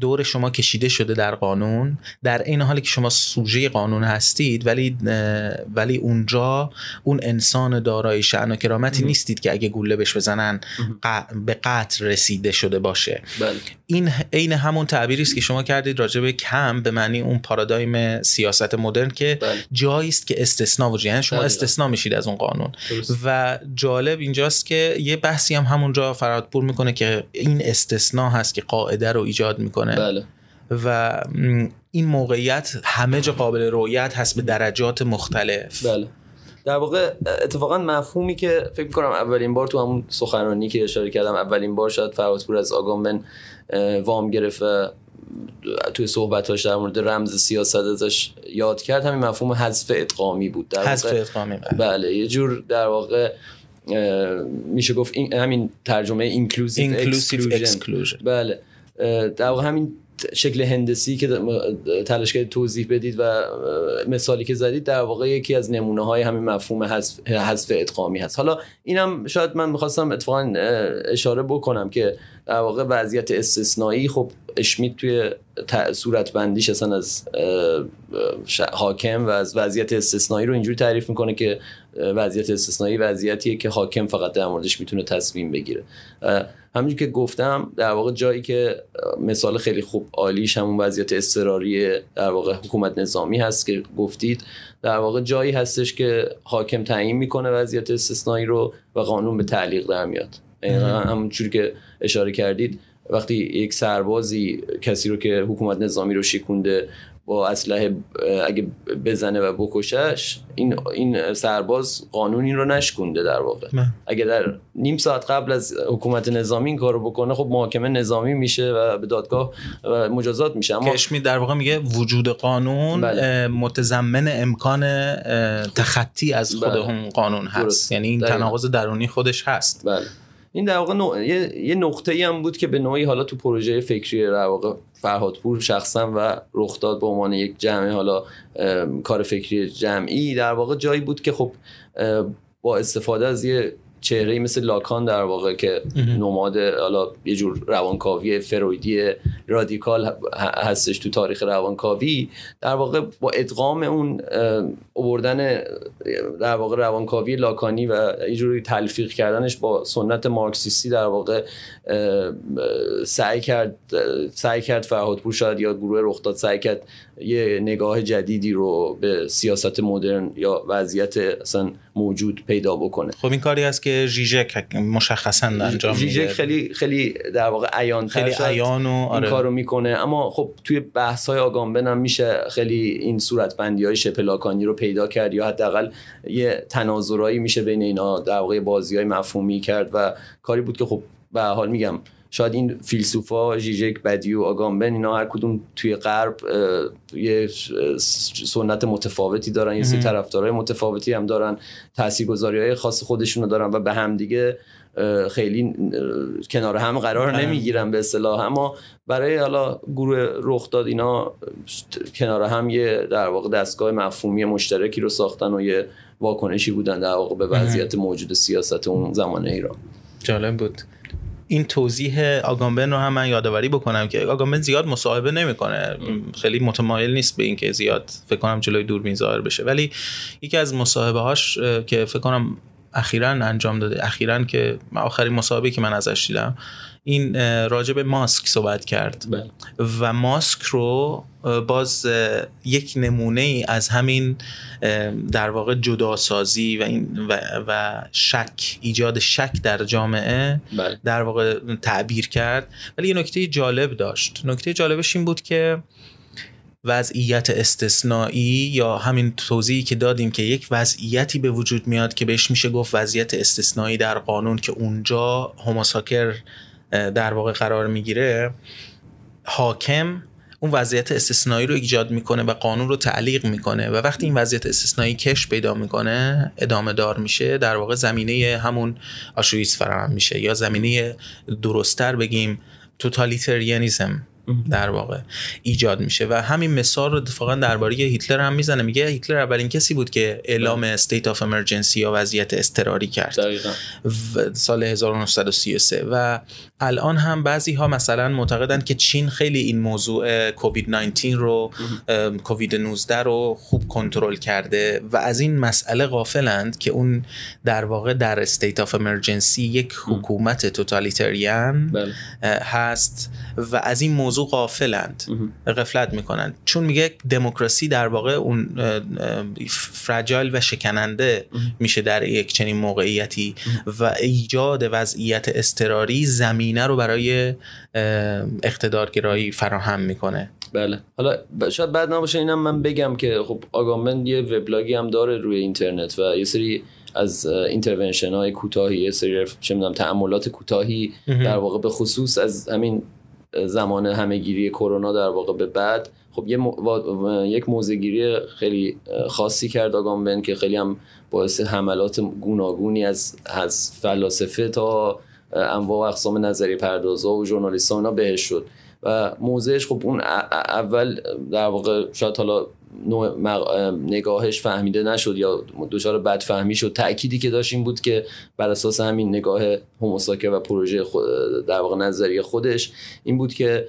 دور شما کشیده شده در قانون، در این حالی که شما سوژه قانون هستید ولی ولی اونجا اون انسان دارای شأن و کرامتی ام. نیستید که اگه گوله بهش بزنن ق... به قتل رسیده شده باشه. بله. این عین همون تعبیری است که شما کردید راجع به کم به معنی اون پارادایم سیاست مدرن که بله. جایی است که استثنا وجود، یعنی شما استثنا میشید از اون قانون. درست. و جالب اینجاست که یه بحثی هم همونجا فرهادپور میکنه که این استثنا هست که قاعده رو ایجاد میکنه. بله. و این موقعیت همه جا قابل رؤیت هست به درجات مختلف. بله. در واقع اتفاقا مفهومی که فکر میکنم اولین بار تو همون سخنرانی که اشاره کردم اولین بار شاید فرهادپور از آگامبن وام گرفت و توی صحبتاش در مورد رمز سیاست ازش یاد کرد همین مفهوم حذف ادغامی بود. در حذف ادغامی. بله. بله. یه جور در واقع میشه گفت این همین ترجمه اینکلوزیو اکسکلوژن. بله. در واقع همین شکل هندسی که تلاش کردید توضیح بدید و مثالی که زدید در واقع یکی از نمونه‌های همین مفهوم حذف حذف ادغامی هست. حالا اینم شاید من می‌خواستم اتفاقاً اشاره بکنم که در واقع وضعیت استثنایی، خب اشمیت توی صورت بندیش اصلا از حاکم و از وضعیت استثنایی رو اینجوری تعریف میکنه که وضعیت استثنایی وضعیتیه که حاکم فقط در موردش میتونه تصمیم بگیره. همونجوری که گفتم در واقع جایی که مثال خیلی خوب عالیش همون وضعیت اضطراری در واقع حکومت نظامی هست که گفتید، در واقع جایی هستش که حاکم تعیین میکنه وضعیت استثنایی رو و قانون به تعلیق در میاد. همونجوری که اشاره کردید وقتی یک سربازی کسی رو که حکومت نظامی رو شکونده با اسلحه اگه بزنه و بکشش، این این سرباز قانون این رو نشکونده در واقع نه. اگه در نیم ساعت قبل از حکومت نظامی این کارو بکنه خب محاکمه نظامی میشه و به دادگاه و مجازات میشه. اما اشمی در واقع میگه وجود قانون بله. متضمن امکان تخطی از خود بله. هم قانون هست درست. یعنی این تناقض درونی خودش هست بله. این در واقع نو... یه... یه نقطه‌ای هم بود که به نوعی حالا تو پروژه فکری در واقع فرهادپور شخصا و رخداد به عنوان یک جمعی حالا ام... کار فکری جمعی در واقع جایی بود که خب ام... با استفاده از یه چهره‌ای مثل لکان در واقع که نماد حالا یه جور روانکاوی فرویدی رادیکال هستش تو تاریخ روانکاوی، در واقع با ادغام اون آوردن در واقع روانکاوی لاکانی و یه جوری تلفیق کردنش با سنت مارکسیستی در واقع سعی کرد سعی کرد فرهادپور شاید یا گروه رخداد سعی کرد یه نگاه جدیدی رو به سیاست مدرن یا وضعیت اصلا موجود پیدا بکنه. خب این کاری است که ژیژک مشخصاً انجام میده. ژیژک خیلی خیلی در واقع عیان خیلی عیان و آره. این کارو میکنه. اما خب توی بحث‌های آگامبن هم میشه خیلی این صورتبندی‌های شبه لاکانی رو پیدا کرد یا حداقل یه تناظرایی میشه بین اینا در واقع بازی‌های مفهومی کرد و کاری بود که خب به حال میگم شاید این فیلسوفا ژیژک، بدیو، آگامبن اینا هر کدوم توی غرب یه سنت متفاوتی دارن، یه سری طرفدارای متفاوتی هم دارن، تاثیرگذاری‌های خاص خودشونو دارن و به هم دیگه خیلی کنار هم قرار نمیگیرن به اصطلاح. اما برای حالا گروه رخداد اینا کنار هم یه در واقع دستگاه مفهومی مشترکی رو ساختن و یه واکنشی بودن در واقع به وضعیت موجود سیاست اون زمان ایران. جالب بود. این توضیح آگامبن رو هم من یادآوری بکنم که آگامبن زیاد مصاحبه نمیکنه، خیلی متمایل نیست به این که زیاد فکر کنم جلوی دوربین ظاهر بشه، ولی یکی از مصاحبه هاش که فکر کنم اخیراً انجام داده، اخیراً که آخرین مصاحبه‌ای که من ازش دیدم، این راجع به ماسک صحبت کرد بله. و ماسک رو باز یک نمونه‌ای از همین در واقع جداسازی و این و, و شک، ایجاد شک در جامعه بله. در واقع تعبیر کرد. ولی یه نکته جالب داشت. نکته جالبش این بود که وضعیت استثنایی یا همین توضیحی که دادیم که یک وضعیتی به وجود میاد که بهش میشه گفت وضعیت استثنایی در قانون، که اونجا هوموساکر در واقع قرار میگیره، حاکم اون وضعیت استثنایی رو ایجاد میکنه و قانون رو تعلیق میکنه و وقتی این وضعیت استثنایی کش پیدا میکنه، ادامه دار میشه، در واقع زمینه همون آشویتز فراهم میشه یا زمینه درست‌تر بگیم توتالیتریانیسم در واقع ایجاد میشه. و همین مثال رو اتفاقا درباره هیتلر هم میزنه، میگه هیتلر اولین کسی بود که اعلام استیت آف امرجنسی یا وضعیت اضطراری کرد سال هزار و نهصد و سی و سه و الان هم بعضی ها مثلا معتقدن که چین خیلی این موضوع کووید نوزده رو کووید نوزده رو خوب کنترل کرده و از این مسئله غافلند که اون در واقع در استیت آف امرجنسی یک حکومت توتالیتریان هست و از این موضوع و غافلند، غفلت میکنند، چون میگه دموکراسی در واقع اون فرجایل و شکننده میشه در یک چنین موقعیتی و ایجاد وضعیت اضطراری زمینه رو برای اقتدارگرایی فراهم میکنه. بله، حالا شاید بد نباشه اینم من بگم که خب آگامبن یه وبلاگی هم داره روی اینترنت و یه سری از اینترونشن های کوتاهی، یه سری چه میدونم تأملات کوتاهی در واقع به خصوص از همین زمان همه‌گیری کرونا در واقع به بعد خب یه مو... یک موزه‌گیری خیلی خاصی کرد آگامبن که خیلی هم باعث حملات گوناگونی از از فلاسفه تا انواع و اقسام نظریه پردازا و ژورنالیست‌ها بهش شد و موضعش خب اون اول در واقع شاید حالا نوع نگاهش فهمیده نشد یا دوچار بد فهمی شد. تأکیدی که داشت این بود که بر اساس همین نگاه هوموساکه و پروژه خود در واقع نظریه خودش این بود که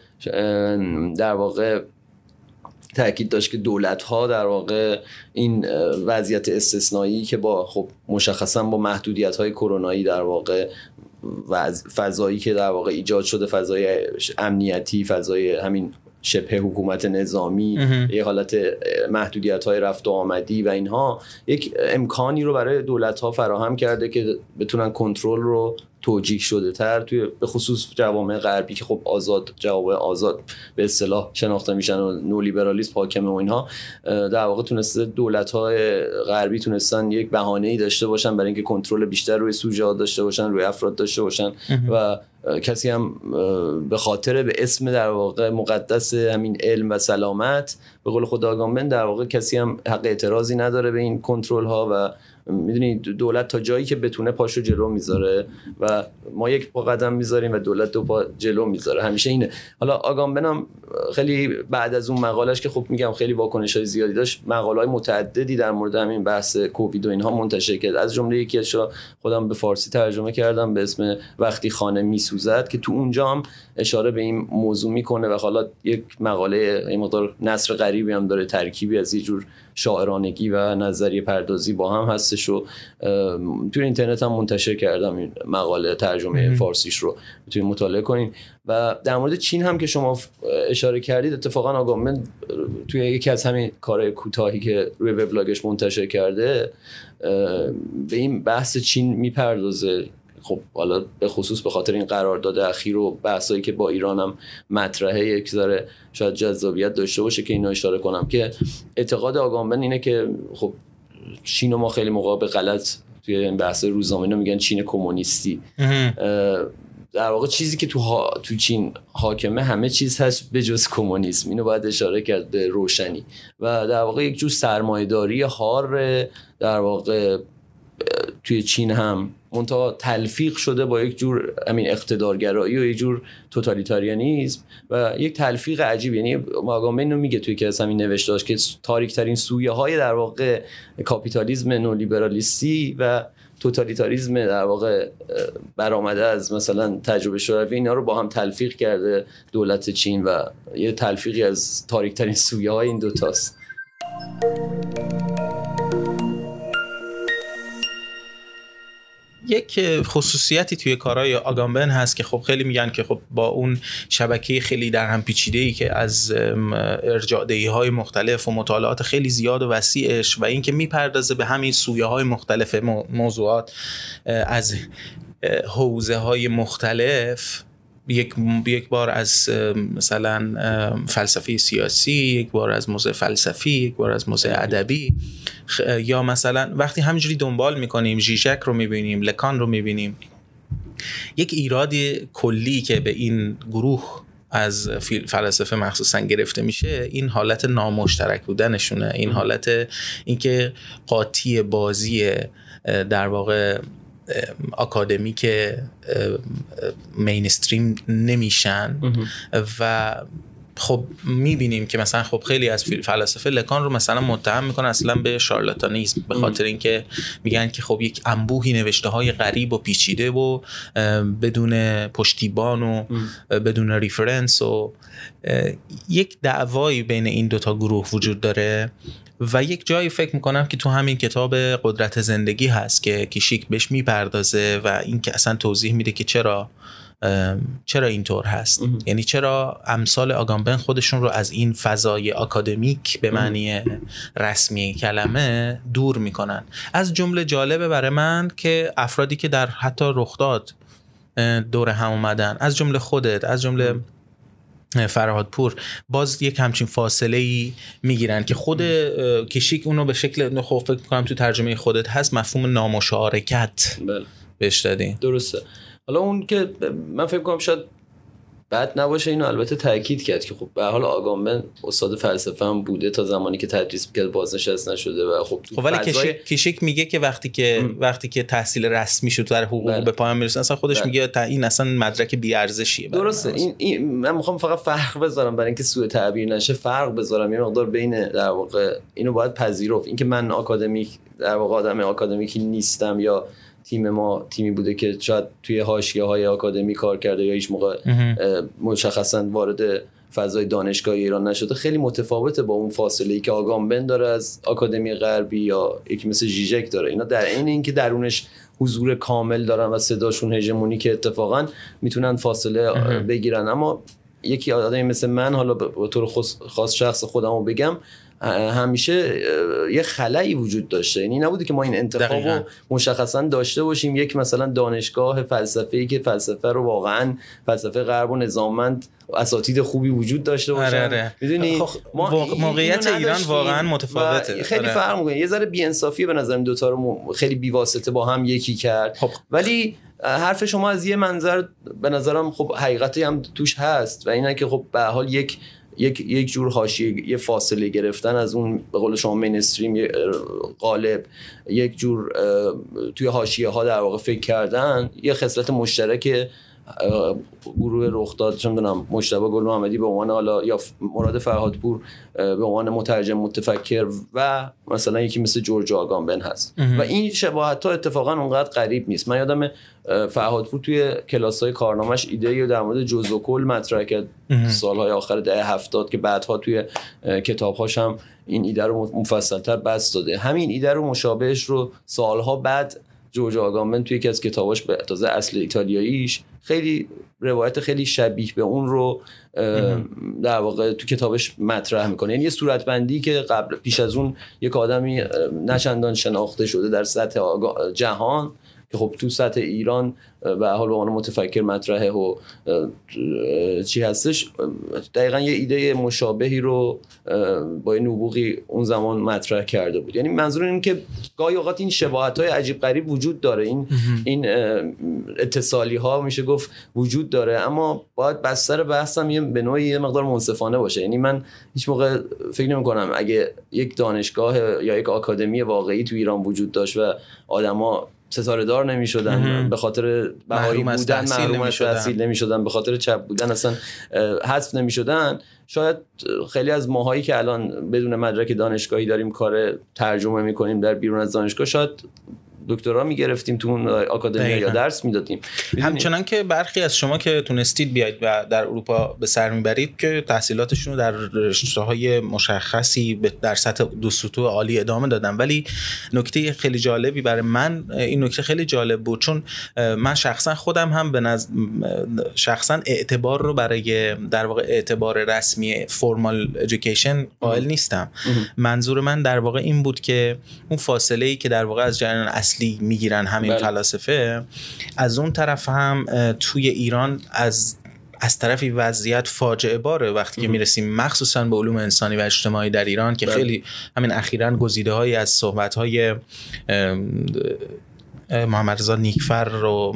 در واقع تأکید داشت که دولت‌ها در واقع این وضعیت استثنایی که با خب مشخصاً با محدودیت‌های کرونایی در واقع فضایی که در واقع ایجاد شده، فضای امنیتی، فضای همین شبه حکومت نظامی، یه حالت محدودیت‌های رفت و آمدی و اینها، یک امکانی رو برای دولت‌ها فراهم کرده که بتونن کنترل رو توجیه شده تر توی به خصوص جوامع غربی که خب آزاد، جوامع آزاد به اصطلاح شناخته میشن و نولیبرالیسم حاکمه و اینها، در واقع تونسته دولت‌های غربی تونستن یک بهانه‌ای داشته باشن برای اینکه کنترل بیشتر روی سوژه داشته باشن، روی افراد داشته باشن و کسی هم به خاطر به اسم در واقع مقدس همین علم و سلامت به قول خود آگامبن در واقع کسی هم حق اعتراضی نداره به این کنترل ها و میدونی دولت تا جایی که بتونه پاشو جلو میذاره و ما یک پا قدم میذاریم و دولت دو پا جلو میذاره، همیشه اینه. حالا آگامبن هم خیلی بعد از اون مقالش که خب میگم خیلی واکنش های زیادی داشت، مقاله‌های متعددی در مورد همین بحث کووید و اینها منتشر کرد، از جمله یکی اشا خودم به فارسی ترجمه کردم به اسم وقتی خانه میسوزد که تو اونجا هم اشاره به این موضوع میکنه و حالا یک مقاله این مقدار نصر قریبی هم داره، ترکیبی از یه جور شاعرانگی و نظریه پردازی با هم هستش و توی اینترنت هم منتشر کردم این مقاله ترجمه مم. فارسیش رو میتونید مطالعه کنین. و در مورد چین هم که شما اشاره کردید، اتفاقا آگامبن توی یکی از همین کارهای کوتاهی که روی وبلاگش منتشر کرده به این بحث چین میپردازه، خب حالا به خصوص به خاطر این قرارداد اخیر و بحثایی که با ایران هم مطرحه یک ذره شاید جذابیت داشته باشه که اینو اشاره کنم که اعتقاد آگامبن اینه که خب چین رو ما خیلی موقع به غلط توی این بحث روزنامه‌نو میگن چین کمونیستی. در واقع چیزی که تو ها... تو چین حاکمه همه چیز هست به جز کمونیسم، اینو باید اشاره کرد به روشنی و در واقع یک جور سرمایه‌داری هار در واقع توی چین هم منتها تلفیق شده با یک جور همین اقتدارگرایی و یک جور توتالیتاریانیسم و یک تلفیق عجیب. یعنی آگامبن اینو میگه توی که از همین نوشتاش که تاریک‌ترین سویه‌های در واقع کاپیتالیسم نولیبرالیستی و توتالیتاریسم در واقع برآمده از مثلا تجربه شوروی اینا رو با هم تلفیق کرده دولت چین و یه تلفیقی از تاریک‌ترین سویه‌های این دو تاست. یک خصوصیتی توی کارهای آگامبن هست که خب خیلی میگن که خب با اون شبکه خیلی در هم پیچیده‌ای که از ارجاع‌دهی‌های مختلف و مطالعات خیلی زیاد و وسیعش و این که میپردازه به همین سویه‌های مختلف موضوعات از حوزه‌های مختلف، یک یک بار از مثلا فلسفه سیاسی، یک بار از موزه فلسفی، یک بار از موزه ادبی، یا مثلا وقتی همینجوری دنبال میکنیم ژیژک رو میبینیم، لکان رو میبینیم. یک ایراد کلی که به این گروه از فلسفه مخصوصا گرفته میشه این حالت نامشترک بودنشونه، این حالت اینکه قاطی بازی در واقع اکادمی که مینستریم نمیشن و خب میبینیم که مثلا خب خیلی از فلسفه لکان رو مثلا متهم میکنن اصلا به شارلاتانیزم به خاطر اینکه میگن که خب یک انبوهی نوشته های غریب و پیچیده و بدون پشتیبان و بدون ریفرنس و یک دعوایی بین این دوتا گروه وجود داره و یک جایی فکر میکنم که تو همین کتاب قدرت زندگی هست که کیشیک بهش میپردازه و این که اصلا توضیح میده که چرا چرا اینطور هست. یعنی چرا امثال آگامبن خودشون رو از این فضای آکادمیک به معنی رسمی کلمه دور میکنن. از جمله جالبه برای من که افرادی که در حتی رخداد دور هم اومدن، از جمله خودت، از جمله فرهادپور، باز یک همچین فاصله‌ای میگیرن که خود کیشیک اونو به شکل خب فکر می‌کنم تو ترجمه خودت هست مفهوم نامشارکت بهش دادین. درسته. حالا اون که من فکر کنم شاید بعد نباشه اینو البته تاکید کرد که خب به حال آگامبن استاد فلسفه هم بوده تا زمانی که تدریس می‌کرد بازنشسته نشده و خب تو خب ولی فضای... کیشیک میگه که وقتی که ام. وقتی که تحصیل رسمی شد در حقوق بله. به پایان میرسه اصلا خودش بله. میگه این اصلا مدرک بی ارزشیه. درسته این, این من میخوام فقط فرق بذارم برای اینکه سوء تعبیر نشه، فرق بذارم یه مقدار بین در واقع اینو باید پذیرفت اینکه من آکادمیک در واقع آدم آکادمیکی نیستم یا تیم ما تیمی بوده که شاید توی حاشیه‌های آکادمی کار کرده یا هیچ موقع مشخصاً وارد فضای دانشگاهی ایران نشده، خیلی متفاوته با اون فاصله‌ای که آگامبن داره از آکادمی غربی یا یکی مثل ژیژک داره. اینا در عین اینکه درونش حضور کامل دارن و صداشون هژمونی که اتفاقاً میتونن فاصله بگیرن، اما یکی آدمی مثل من، حالا به طور خاص شخص خودمو بگم، همیشه یه خلایی وجود داشته، یعنی نبوده که ما این انتخاب رو مشخصا داشته باشیم، یک مثلا دانشگاه فلسفه‌ای که فلسفه رو واقعا فلسفه غرب و نظاممند اساتید خوبی وجود داشته باشن. میدونی موقعیت ایران واقعا متفاوته، خیلی فرق می‌کنه. یه ذره بی‌انصافی به نظر من دو تا رو خیلی بی‌واسطه با هم یکی کرد. خب. ولی حرف شما از یه منظر به نظرم خب حقیقتی هم توش هست و اینا که خب به حال یک یک یک جور حاشیه، یه فاصله گرفتن از اون به قول شما مینستریم غالب، یک جور توی حاشیه ها در واقع فکر کردن، یه خصلت مشترک گروه رخداد، چه میدونم مجتبی گل محمدی به عنوان حالا یا مراد فرهادپور به عنوان مترجم متفکر و مثلا یکی مثل جورج آگامبن هست و این شباهت‌ها اتفاقا اونقدر غریب نیست. من یادم فرهادپور توی کلاس‌های کارنامه‌اش ایده‌ای در مورد جزء و کل مطرح کرد سال‌های آخر دهه هفتاد که بعدها توی کتاب‌هاش هم این ایده رو مفصل‌تر بحث داده. همین ایده رو مشابهش رو سال‌ها بعد جورج آگامبن توی یکی از کتاباش به تازه اصل ایتالیاییش خیلی روایت خیلی شبیه به اون رو در واقع تو کتابش مطرح میکنه، یعنی یه صورتبندی که قبل پیش از اون یک آدمی نچندان شناخته شده در سطح جهان که خب تو سطح ایران به حال به عنوان متفکر مطرحه و چی هستش، دقیقا یه ایده مشابهی رو با نبوغی اون زمان مطرح کرده بود. یعنی منظور این که گاهی اوقات این شباهت‌های عجیب غریب وجود داره، این این اتصالی‌ها میشه گفت وجود داره، اما باید بستر بحثم یه به نوعی یه مقدار منصفانه باشه. یعنی من هیچ موقع فکر نمی‌کنم اگه یک دانشگاه یا یک آکادمی واقعی تو ایران وجود داشت و آدما ستاره دار نمی شدن به خاطر بهایی بودن، محروم از تحصیل نمی شدن، به خاطر چپ بودن اصلا حذف نمی شدن، شاید خیلی از ماهایی که الان بدون مدرک دانشگاهی داریم کار ترجمه می کنیم در بیرون از دانشگاه، شاید دکترا می گرفتیم تو اون آکادمی یا درس می دادیم. همچنان که برخی از شما که تونستید بیاید و در اروپا به سر می برید که تحصیلاتشون رو در رشته‌های مشخصی در سطح دو سطوح عالی ادامه دادن، ولی نکته خیلی جالبی برای من، این نکته خیلی جالب بود چون من شخصا خودم هم به نظر شخصا اعتبار رو برای در واقع اعتبار رسمی فورمال ادویکیشن قائل نیستم. منظور من در واقع این بود که اون فاصله‌ای که در واقع از جریان اصلی میگیرن همین بله. فلاسفه، از اون طرف هم توی ایران از از طرفی وضعیت فاجعه باره وقتی ام. که میرسیم مخصوصا به علوم انسانی و اجتماعی در ایران که بله. خیلی همین اخیراً گزیده‌هایی از صحبت‌های محمد رضا نیکفر رو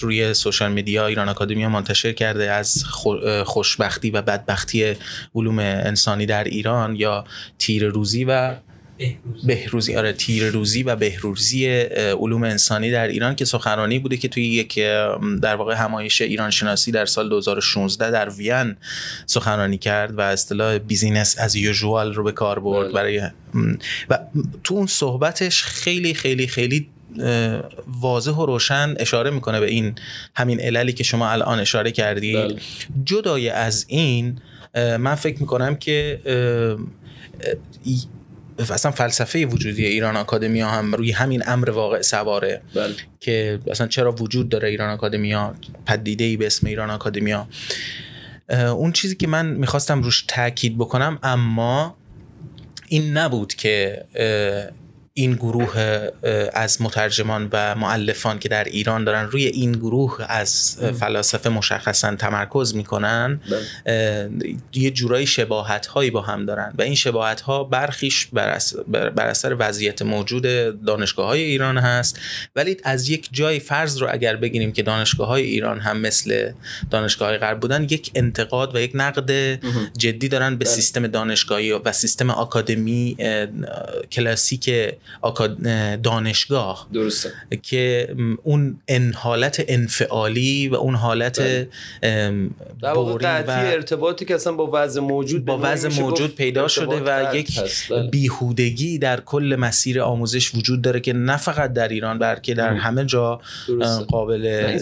روی سوشال میدیا ایران آکادمی منتشر کرده از خوشبختی و بدبختی علوم انسانی در ایران یا تیر روزی و بهروزی. بهروزی آره تیر روزی و بهروزی علوم انسانی در ایران که سخنرانی بوده که توی یک در واقع همایش ایران شناسی در سال دو هزار و شانزده در وین سخنرانی کرد و اصطلاح بیزینس از یوزوال رو به کار برد برای و تو اون صحبتش خیلی خیلی خیلی واضح و روشن اشاره میکنه به این همین عللی که شما الان اشاره کردید. جدای از این من فکر میکنم که اصلا فلسفه وجودی ایران آکادمیا هم روی همین امر واقع سواره بله. که اصلا چرا وجود داره ایران آکادمیا، پدیده‌ای به اسم ایران آکادمیا. اون چیزی که من میخواستم روش تاکید بکنم اما این نبود که این گروه از مترجمان و مؤلفان که در ایران دارن روی این گروه از فلاسفه مشخصا تمرکز میکنن یه جورایی شباهت هایی با هم دارن و این شباهت ها برخیش بر اثر وضعیت موجود دانشگاه های ایران هست، ولی از یک جای فرض رو اگر بگیریم که دانشگاه های ایران هم مثل دانشگاه های غرب بودن، یک انتقاد و یک نقد جدی دارن به سیستم دانشگاهی و سیستم آکادمی کلاسیک دانشگاه، درسته، که اون ان حالت انفعالی و اون حالت بوری و ارتباطی که اصلا با وضع موجود با وضع موجود پیدا شده و یک بیهودگی در کل مسیر آموزش وجود داره که نه فقط در ایران بلکه در همه جا قابل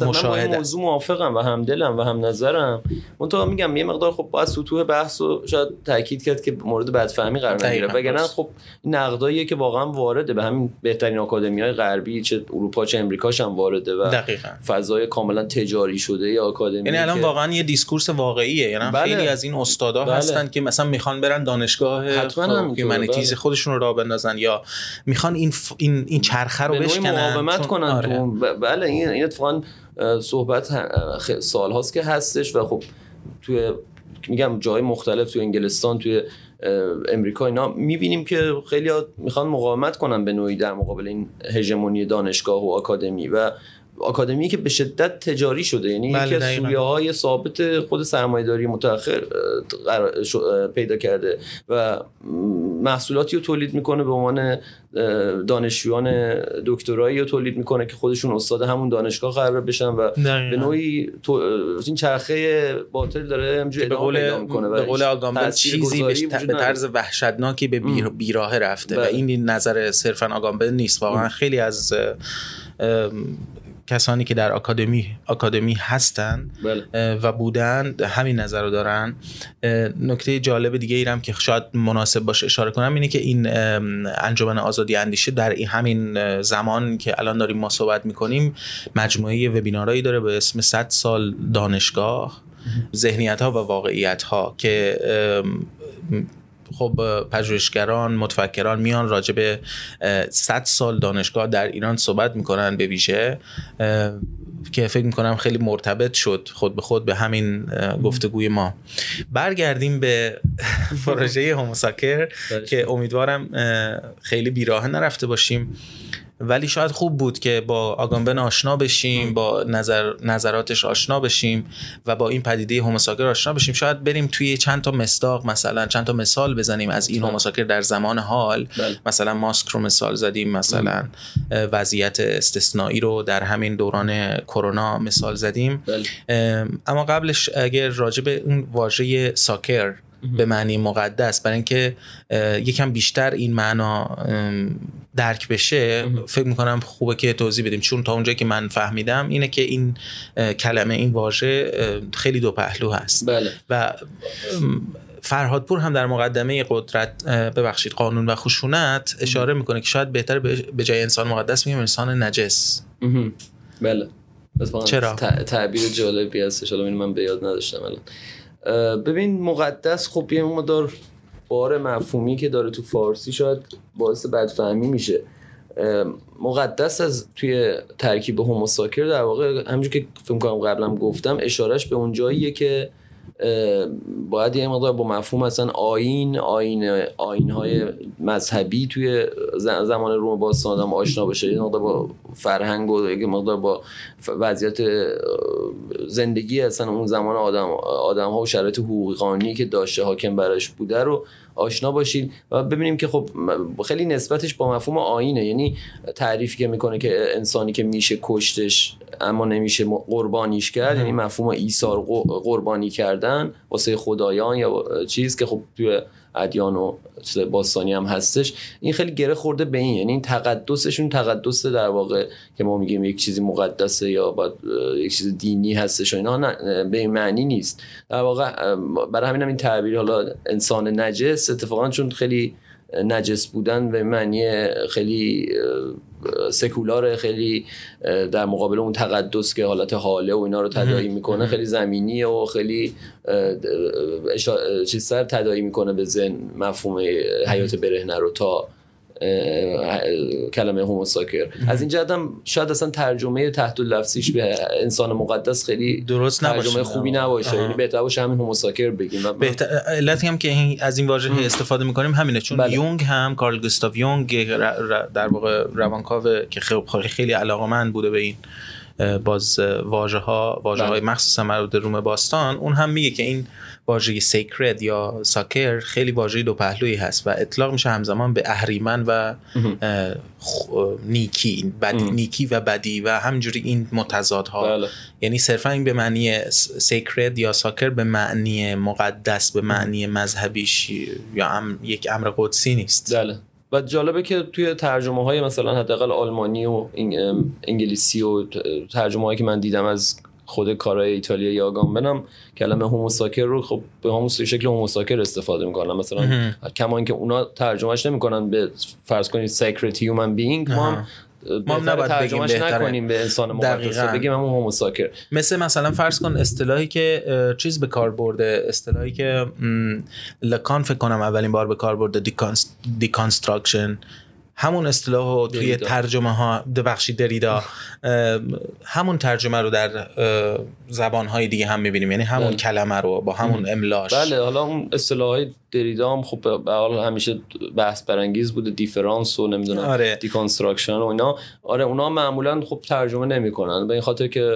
مشاهده. من با موضوع موافقم و همدلم و هم نظرم. من تو میگم یه مقدار خب باید سطوح بحث رو شاید تاکید کرد که مورد بدفهمی قرار نگیره، وگرنه خب نقدایی که واقعا وارده به همین بهترین آکادمی‌های غربی، چه اروپا چه امریکاش هم وارده و دقیقاً فضای کاملا تجاری شده یا آکادمی، یعنی الان واقعا یه دیسکورس واقعیه. یعنی بله. خیلی از این استادا بله. هستن که مثلا میخوان برن دانشگاه هیومانیتیز بله. خودشون رو راه بندازن یا میخوان این ف... این این چرخه رو بشکنن، مقاومت کنن. آره. بله این این اتفاقا صحبت سال هاست که هستش و خب توی میگم جای مختلف توی انگلستان توی امریکا اینا میبینیم که خیلی ها میخوان مقاومت کنن به نوعی در مقابل این هژمونی دانشگاه و آکادمی و آکادمی که به شدت تجاری شده، یعنی بله یکی از سویه‌های ثابت خود سرمایه‌داری متأخر پیدا کرده و محصولاتی رو تولید میکنه به عنوان دانشجویان دکترایی رو تولید میکنه که خودشون استاد همون دانشگاه قرار بشن و به نوعی این چرخه باطل داره همجوری ادامه پیدا میکنه. به قول آگامبن چیزی به طرز وحشتناکی به بیراهه رفته بله. و این نظر صرفاً آگامبن نیست، واقعا خیلی از کسانی که در آکادمی آکادمی هستن بله. و بودن همین نظر رو دارن. نکته جالب دیگه ایرم که شاید مناسب باشه اشاره کنم اینه که این انجمن آزادی اندیشه در همین زمان که الان داریم ما صحبت میکنیم مجموعه وبینارایی داره به اسم صد سال دانشگاه، ذهنیت ها و واقعیت ها، که خب پژوهشگران متفکران میان راجع به صد سال دانشگاه در ایران صحبت میکنن، به ویژه که فکر میکنم خیلی مرتبط شد خود به خود به همین گفتگوی ما. برگردیم به پروژه هوموساکر که امیدوارم خیلی بیراه نرفته باشیم، ولی شاید خوب بود که با آگامبن آشنا بشیم، با نظر نظراتش آشنا بشیم و با این پدیده هوموساکر آشنا بشیم. شاید بریم توی چند تا مصداق مثلا چند تا مثال بزنیم از این هوموساکر در زمان حال. بل. مثلا ماسک رو مثال زدیم، مثلا وضعیت استثنایی رو در همین دوران کرونا مثال زدیم. بل. اما قبلش اگر راجع به اون واژه ساکر به معنی مقدس، برای اینکه یکم بیشتر این معنا درک بشه فکر میکنم خوبه که توضیح بدیم، چون تا اونجایی که من فهمیدم اینه که این کلمه این واژه خیلی دو پهلو هست. بله. و فرهادپور هم در مقدمه قدرت ببخشید قانون و خشونت اشاره میکنه که شاید بهتر به جای انسان مقدس میگیم انسان نجس. بله. چرا؟ تعبیر جالبی هستش، الان من به یاد نداشتم الان. ببین مقدس خب یه مقدار بار مفهومی که داره تو فارسی شاید باعث بدفهمی میشه. مقدس از توی ترکیب هوموساکر در واقع همونجوری که فکر کنم قبلا گفتم اشارهش به اون جاییه که باید یه مقدار با مفهوم مثلا آیین آیین آیین‌های مذهبی توی زمان روم باستان آدم آشنا بشه، یه مقدار با فرهنگ و یه مقدار با وضعیت زندگی اصلا اون زمان آدم آدم‌ها و شرایط حقوقی قانونی که داشته حاکم براش بوده رو آشنا باشید و ببینیم که خب خیلی نسبتش با مفهوم آینه، یعنی تعریفی که میکنه که انسانی که میشه کشتش اما نمیشه قربانیش کرد، یعنی مفهوم ایثار قربانی کردن واسه خدایان یا چیز که خب توی ادیان و باستانی هم هستش. این خیلی گره خورده به این، یعنی این تقدسشون تقدس در واقع که ما میگیم یک چیزی مقدسه یا باید یک چیز دینی هستش و اینا به این معنی نیست در واقع. برای همین هم این تعبیر حالا انسان نجس اتفاقا چون خیلی نجس بودن به معنی خیلی سکولار خیلی در مقابل اون تقدس که حالت حاله و اینا رو تداعی میکنه خیلی زمینیه و خیلی چیز سر تداعی میکنه به ذهن مفهوم حیات برهنه رو تا کلمه هوموساکر. از این جهت هم شاید اصلا ترجمه تحت اللفظیش به انسان مقدس خیلی درست نباشه، ترجمه خوبی نباشه، یعنی بهتره باشه همین هوموساکر بگیم. علتی هم که از این واژه استفاده میکنیم همینه، چون بله. یونگ هم، کارل گوستاو یونگ در واقع روانکاو که خیلی علاقه‌مند بوده به این باز واژه ها، واژه های مخصوصا مربوط به روم باستان، اون هم میگه که این واژه سیکرد یا ساکر خیلی واژه دو پهلویی هست و اطلاق میشه همزمان به اهریمن و نیکی، بدی، نیکی و بدی و همجوری این متضادها. بله. یعنی صرفا این به معنی سیکرد یا ساکر به معنی مقدس، به معنی مذهبیش یا هم یک امر قدسی نیست. بله. و جالبه که توی ترجمه های مثلا حداقل آلمانی و انگلیسی و ترجمه هایی که من دیدم از خود کارهای ایتالیا یا آگامبن هم کلمه هوموساکر رو خب به همون شکل هوموساکر استفاده میکنن. مثلا کما اینکه اونا ترجمهش نمیکنن به فرض کنید سیکرت هیومن بینگ، ما هم ما نباید ترجمهش نکنیم به انسان مقدس، بگیم همون هوموساکر. مثل مثلا فرض کن اصطلاحی که چیز به کار برده، اصطلاحی که لکان فکر کنم اولین بار به کار برده، دیکانستراکشن، همون اصطلاحو توی ترجمه ها ببخشید دریدا، همون ترجمه رو در زبان های دیگه هم میبینیم، یعنی همون بله. کلمه رو با همون املاش. بله، حالا اون اصطلاح های دریدا هم خب به حال همیشه بحث برانگیز بوده، دیفرانس و نمیدونم آره. دیکانستراکشن و اینا. آره اونا معمولا خب ترجمه نمیکنن به این خاطر که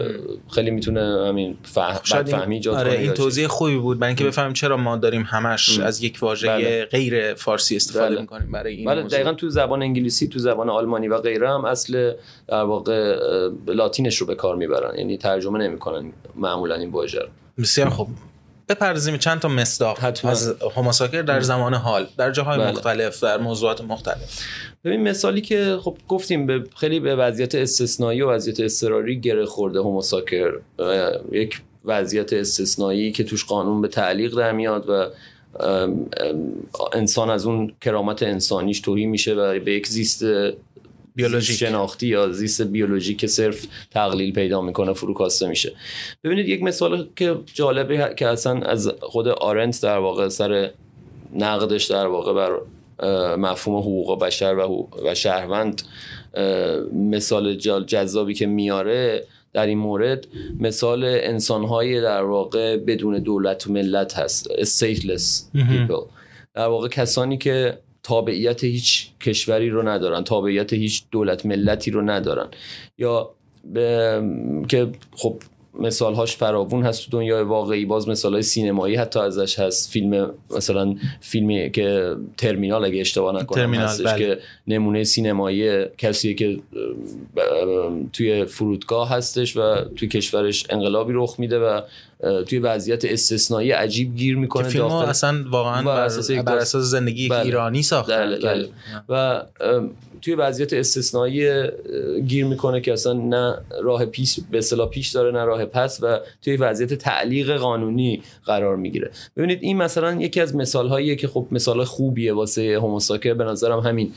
خیلی میتونه همین فهم شاید فهمی ایجاد کنه. آره این توضیح خوبی بود برای اینکه بفهمیم چرا ما داریم همش ام. از یک واژه بله. غیر فارسی استفاده بله. میکنیم برای این بله. موضوع. دقیقاً تو زبان انگلیسی، تو زبان آلمانی و غیره هم اصل در واقع لاتینش رو به کار میبرن، یعنی ترجمه نمیکنن معمولا این واژه رو. بسیار خوب، بپرزیم چند تا مصداق از هوموساکر در زمان حال در جاهای بله. مختلف، در موضوعات مختلف. ببین مثالی که خب گفتیم به خیلی به وضعیت استثنایی و وضعیت اضطراری گره خورده هوموساکر، یک وضعیت استثنایی که توش قانون به تعلیق در میاد و انسان از اون کرامت انسانیش توهی میشه و به یک زیست بیولوژیک شناختی یا زیست بیولوژیک که صرف تقلیل پیدا میکنه فروکاسته میشه. ببینید یک مثال که جالبه که اصلا از خود آرنت در واقع سر نقدش در واقع بر مفهوم حقوق بشر و و شهروند، مثال جذابی که میاره در این مورد مثال انسان‌های در واقع بدون دولت و ملت هست، stateless people، در واقع کسانی که تابعیت هیچ کشوری رو ندارن، تابعیت هیچ دولت ملتی رو ندارن، یا به... که خب مثالهاش فراوون هست تو دنیای واقعی، باز مثالهای سینمایی حتی ازش هست، فیلم مثلا فیلمی که ترمینال اگه اشتباه نکنم هستش بله. که نمونه سینمایی کسی که توی فرودگاه هستش و توی کشورش انقلابی رخ میده و توی وضعیت استثنایی عجیب گیر میکنه، فیلم ها اصلا واقعا بر اساس, بر اساس زندگی بله. ایرانی ساخته بله. و توی وضعیت استثنایی گیر میکنه که اصلا نه راه پیش به اصطلاح پیش داره نه راه پس و توی وضعیت تعلیق قانونی قرار میگیره. ببینید این مثلا یکی از مثالهاییه که خب مثال خوبیه واسه هوموساکر به نظرم همین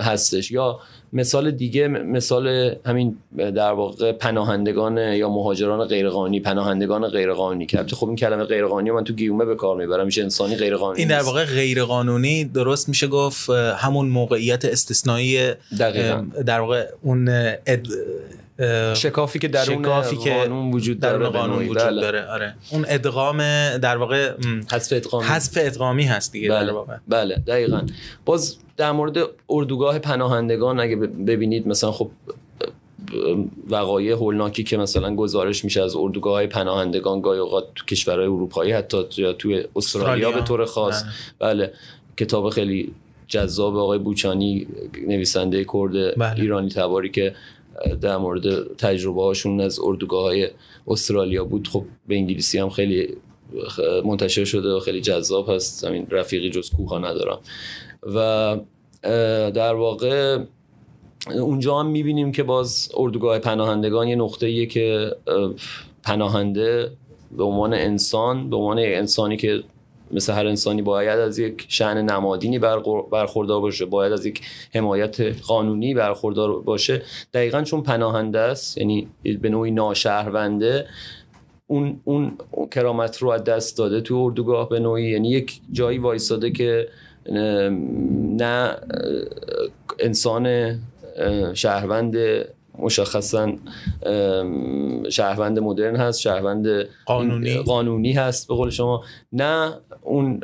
هستش. یا مثال دیگه، مثال همین در واقع پناهندگان یا مهاجران غیرقانونی، پناهندگان غیرقانونی که خب این کلمه غیرقانونی من تو گیومه به کار میبرم، میشه انسانی غیرقانونی. این در واقع غیرقانونی درست میشه گفت همون موقعیت استثنایی در واقع اون اد... شکافی که درون قانون وجود داره، درون قانون وجود داره, داره. آره اون ادغام در واقع حذف ادغامی، حذف ادغامی هست دیگه بله. در واقع بله دقیقاً. باز در مورد اردوگاه پناهندگان اگه ببینید مثلا خب وقایع هولناکی که مثلا گزارش میشه از اردوگاه‌های پناهندگان گاهی اوقات تو کشورهای اروپایی حتی یا توی استرالیا به طور خاص نه. بله کتاب خیلی جذاب آقای بوچانی نویسنده کرد بله. ایرانی تباری که در مورد تجربه هاشون از اردوگاه‌های استرالیا بود، خب به انگلیسی هم خیلی منتشر شده و خیلی جذاب هست. همین رفیقی جز کوها ندارم و در واقع اونجا هم میبینیم که باز اردوگاه پناهندگان یه نقطه‌ایه که پناهنده به عنوان انسان، به عنوان یک انسانی که مثل هر انسانی باید از یک شأن نمادینی برخوردار باشه، باید از یک حمایت قانونی برخوردار باشه، دقیقاً چون پناهنده است، یعنی به نوعی ناشهرونده، اون اون کرامت رو از دست داده تو اردوگاه به نوعی، یعنی یک جایی وایساده که نه انسان شهروند مشخصا شهروند مدرن هست، شهروند قانونی قانونی هست به قول شما، نه اون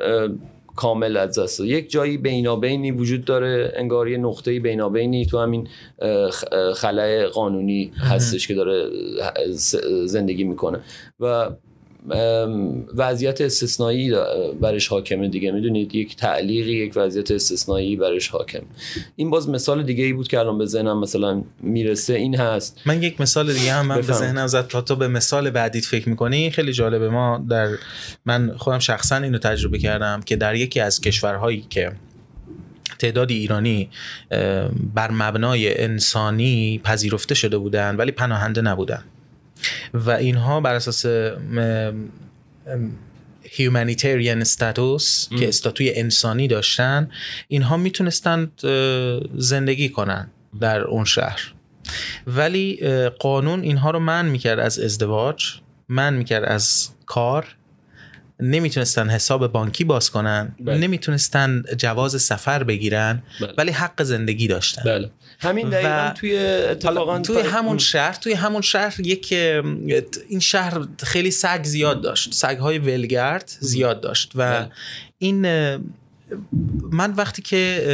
کامل از دست. یک جایی بینابینی وجود داره، انگار یه نقطه‌ای بینابینی تو همین خلأ قانونی هستش که داره زندگی میکنه و وضعیت استثنایی برش حاکمه دیگه، میدونید یک تعلیقی، یک وضعیت استثنایی برش حاکم. این باز مثال دیگه ای بود که الان به ذهنم مثلا میرسه این هست. من یک مثال دیگه هم من به ذهنم زد، تا تو به مثال بعدیت فکر میکنی خیلی جالبه. ما در من خودم شخصا اینو تجربه کردم که در یکی از کشورهایی که تعداد ایرانی بر مبنای انسانی پذیرفته شده بودن ولی پناهنده نبودن و اینها بر اساس هیومانیتریان استاتوس که استاتوی انسانی داشتن، اینها میتونستند زندگی کنن در اون شهر، ولی قانون اینها رو منع میکرد از ازدواج، منع میکرد از کار، نمیتونستن حساب بانکی باز کنن، بله. نمیتونستن جواز سفر بگیرن، بله. ولی حق زندگی داشتن، بله. همین دقیقاً توی اتفاقاً توی همون شهر توی همون شهر یک این شهر خیلی سگ زیاد داشت، سگ‌های ولگرد زیاد داشت و بله. این من وقتی که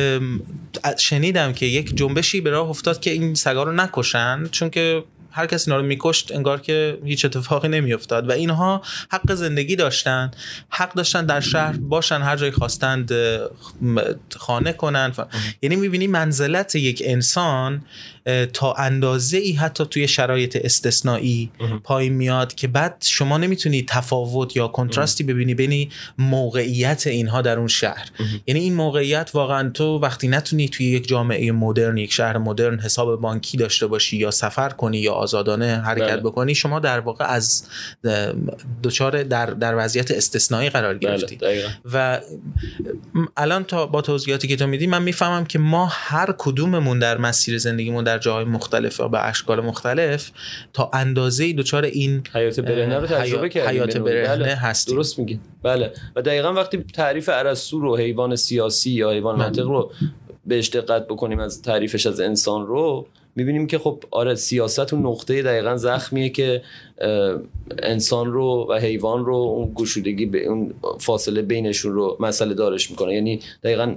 شنیدم که یک جنبشی به راه افتاد که این سگا رو نکشن، چون که هر کس اینا رو میکشت انگار که هیچ اتفاقی نمیافتاد و اینها حق زندگی داشتن، حق داشتن در شهر باشن، هر جایی خواستند خانه کنن. یعنی میبینی منزلت یک انسان تا اندازه ای حتی توی شرایط استثنایی پایین میاد که بعد شما نمیتونی تفاوت یا کنتراستی ببینی بین موقعیت اینها در اون شهر. یعنی این موقعیت واقعا تو وقتی نتونی توی یک جامعه مدرن، یک شهر مدرن حساب بانکی داشته باشی یا سفر کنی یا آزادانه حرکت بله. بکنی، شما در واقع از دوچار در در وضعیت استثنایی قرار گرفتی. بله. و الان تا با توضیحاتی که تو میدی من میفهمم که ما هر کدوممون در مسیر زندگیمون در جاهای مختلف و به اشکال مختلف تا اندازه‌ای دوچار این حیات برهنه رو تجربه کردیم، حیات برهنه بله. هستیم. درست میگی. بله. و دقیقاً وقتی تعریف ارسطو رو حیوان سیاسی یا حیوان منطق رو بهش دقت بکنیم از تعریفش از انسان رو میبینیم که خب آره، سیاست اون نقطه دقیقاً زخمیه که انسان رو و حیوان رو اون گشودگی به اون فاصله بینشون رو مسئله دارش میکنه. یعنی دقیقاً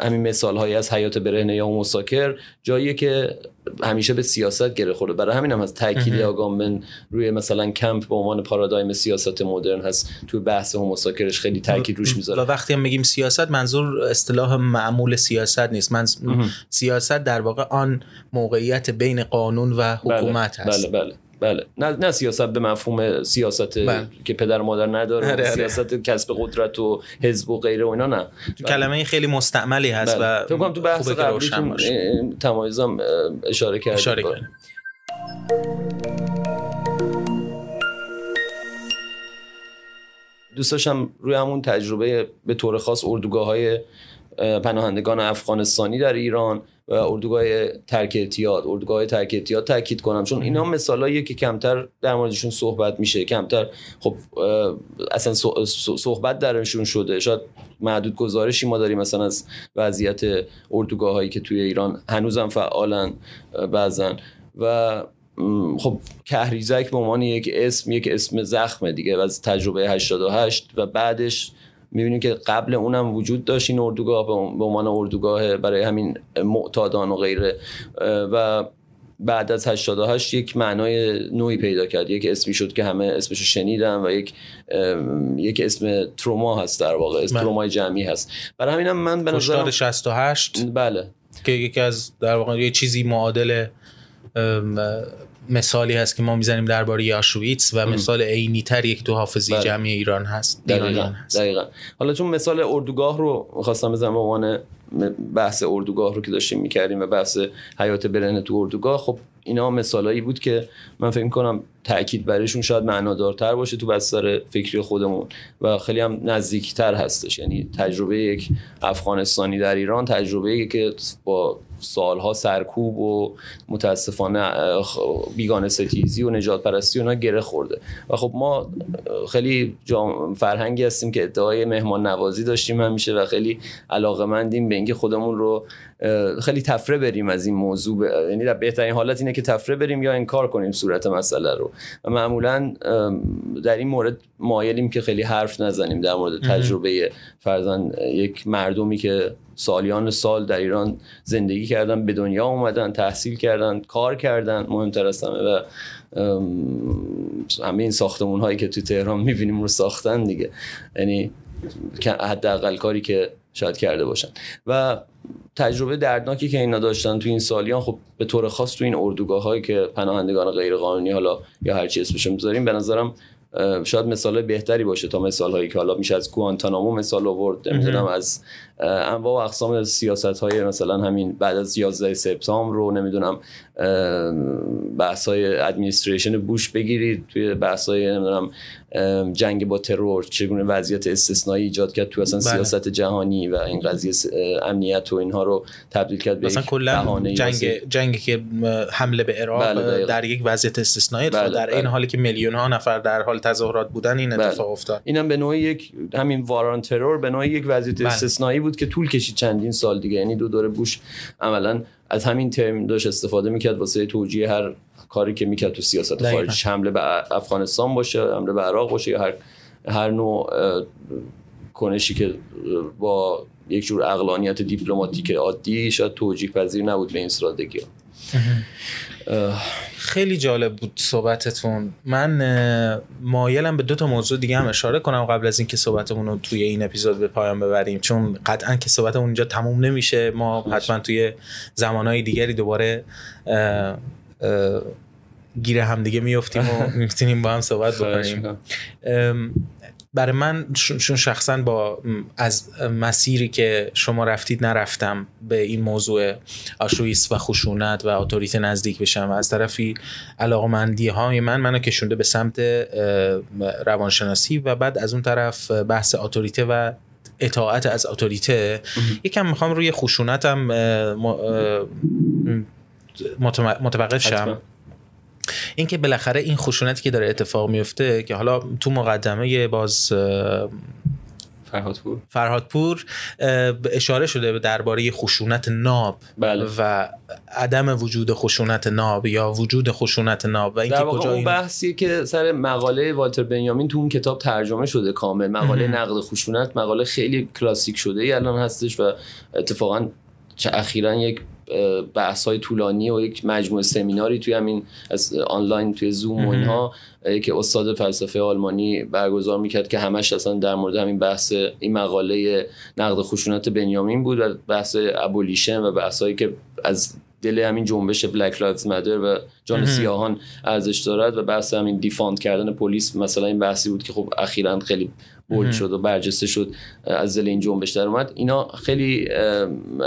همین مثال هایی از حیات برهنه یا مساکر جاییه که همیشه به سیاست گره خورده. برای همین هم از تاکید آگامبن روی مثلا کمپ به عنوان پارادایم سیاست مدرن هست، توی بحث هموساکرش خیلی تاکید روش میذاره. و وقتی هم میگیم سیاست، منظور اصطلاح معمول سیاست نیست. من سیاست در واقع آن موقعیت بین قانون و حکومت هست. بله بله بله. بله. نه نه سیاست به مفهوم سیاست بله. که پدر مادر نداره، هره هره. سیاست کسب قدرت و حزب و غیره و اینا نه. بله. کلمه این خیلی مستعملی هست بله. و فکر کنم تو بحث قبلیتون تمایزم اشاره کردید. اشاره کردید. دوستاشم روی همون تجربه به طور خاص اردوگاه‌های پناهندگان افغانستانی در ایران و اردوگاه ترک اعتیاد، اردوگاه ترک اعتیاد تاکید کنم، چون اینا مثالاییه که کمتر در موردشون صحبت میشه، کمتر خب اصلا صحبت درشون شده. شاید محدود گزارشی ما داریم مثلا از وضعیت اردوگاهایی که توی ایران هنوزم فعالن بعضن و خب کهریزک به عنوان یک اسم، یک اسم زخمه دیگه از تجربه هشتاد و هشت و بعدش میبینیم که قبل اونم وجود داشت این اردوگاه به عنوان اردوگاه برای همین معتادان و غیره و بعد از هشتاد و هشت یک معنای نوعی پیدا کرد، یک اسمی شد که همه اسمشو شنیدن و یک یک اسم تروما هست، در واقع اسم ترومای جمعی هست. برای همینم من به نظرم هشتاد شصت و هشت بله که یکی از در واقع یه چیزی معادل مثالی هست که ما میزنیم درباره آشویتس و مثال عینی تری که تو حافظه بله. جمعی ایران هست. دقیقاً. دقیقاً. حالا چون مثال اردوگاه رو می‌خواستم بزنم به عنوان بحث اردوگاه رو که داشتیم میکردیم و بحث حیات برهنه تو اردوگاه، خب اینا مثالایی بود که من فکر میکنم تأکید برایشون شاید معنادارتر باشه تو بستر فکری خودمون و خیلی هم نزدیکتر هستش. یعنی تجربه یک افغانستانی در ایران، تجربه که با سالها سرکوب و متاسفانه بیگانه ستیزی و نجات پرستی اونا گره خورده و خب ما خیلی فرهنگی هستیم که ادعای مهمان نوازی داشتیم همیشه و خیلی علاقه‌مندیم به اینکه خودمون رو خیلی تفره بریم از این موضوع. یعنی در بهترین حالت اینه که تفره بریم یا انکار کنیم صورت مسئله رو و معمولا در این مورد مایلیم که خیلی حرف نزنیم در مورد تجربه فرضاً یک مردمی که سالیان سال در ایران زندگی کردن، به دنیا اومدن، تحصیل کردن، کار کردن، مهمتر از همه، و همه این ساختمون هایی که تو تهران میبینیم رو ساختن دیگه، یعنی حداقل کاری که شاید کرده باشن و تجربه دردناکی که اینا داشتن تو این سالیان، خب به طور خاص تو این اردوگاه‌هایی که پناهندگان غیرقانونی حالا یا هر چی اسمش رو می‌ذاریم، به نظرم شاید مثالای بهتری باشه تا مثال‌هایی که حالا میشه از کوانتانامو مثال آورد، نمی‌دونم از انواع و اقسام سیاست‌های مثلا همین بعد از یازده سپتامبر رو، نمی‌دونم بحث‌های ادمنستریشن بوش بگیرید، توی بحث‌های نمی‌دونم جنگ با ترور چگونه وضعیت استثنایی ایجاد کرد تو اصلا سیاست جهانی و این قضیه امنیت و اینها رو تبدیل کرد به مثلا کلا جنگ جنگی که حمله به عراق در یک وضعیت استثنایی بود، در این حالی که میلیون‌ها نفر در حال تظاهرات بودن این اتفاق افتاد. اینم به نوعی یک همین واران ترور به نوعی یک وضعیت استثنایی بود که طول کشید چندین سال دیگه، یعنی دو دوره بوش عملاً از همین ترم داشت استفاده میکرد واسه توجیه هر کاری که میکرد تو سیاست خارج، حمله به افغانستان باشه، حمله به عراق باشه، یا هر هر نوع کنشی که با یک جور عقلانیت دیپلماتیک عادی شاید توجیه پذیر نبود به این استراتژی. خیلی جالب بود صحبتتون. من مایلم به دو تا موضوع دیگه هم اشاره کنم قبل از اینکه صحبتمون رو توی این اپیزود به پایان ببریم، چون قطعاً که صحبتمون اینجا تموم نمیشه، ما حتما توی زمانهای دیگری دوباره اه اه گیره هم دیگه میفتیم و میفتیم با هم صحبت بکنیم. برای من چون شخصا با از مسیری که شما رفتید نرفتم به این موضوع آشویس و خشونت و اتوریته نزدیک بشم و از طرفی علاقمندی های من منو کشونده به سمت روانشناسی و بعد از اون طرف بحث اتوریته و اطاعت از اتوریته، یکم میخوام روی خشونتم متوقف شم. اینکه بالاخره این خشونتی که داره اتفاق میفته که حالا تو مقدمه باز فرهادپور فرهادپور اشاره شده درباره خشونت ناب، بله، و عدم وجود خشونت ناب یا وجود خشونت ناب و اینکه کجا این بحثی که سر مقاله والتر بنیامین تو اون کتاب ترجمه شده کامل، مقاله نقد خشونت، مقاله خیلی کلاسیک شده ای الان هستش و اتفاقا اخیراً یک بحث‌های طولانی و یک مجموعه سمیناری توی همین از آنلاین توی زوم و اینها که استاد فلسفه آلمانی برگزار میکرد که همش اصلا در مورد همین بحث این مقاله نقد خشونت بنیامین بود و بحث ابولیشن و بحثایی که از دل همین جنبش بلک لایوز مادر و جان سیاهان ارزش دارد و بحث همین دیفاند کردن پلیس مثلا این بحثی بود که خب اخیراً خیلی بولد شد و برجسته شد، از دل این جنبش در اومد. اینا خیلی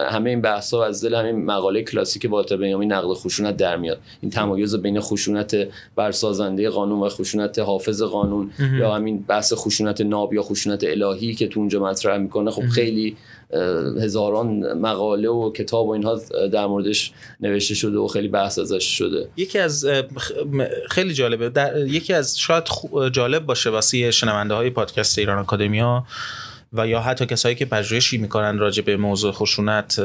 همه این بحث‌ها از دل همین مقاله کلاسیک والتر بنیامین نقد خشونت در میاد، این تمایز بین خشونت برسازنده قانون و خشونت حافظ قانون مهم. یا همین بحث خشونت ناب یا خشونت الهی که تو اونجا مطرح میکنه، خب خیلی هزاران مقاله و کتاب و اینها در موردش نوشته شده و خیلی بحث ازش شده. یکی از خیلی جالبه در... یکی از شاید خو... جالب باشه واسه شنونده های پادکست ایران آکادمیا و یا حتی کسایی که پژوهشی میکنن راجع به موضوع خشونت،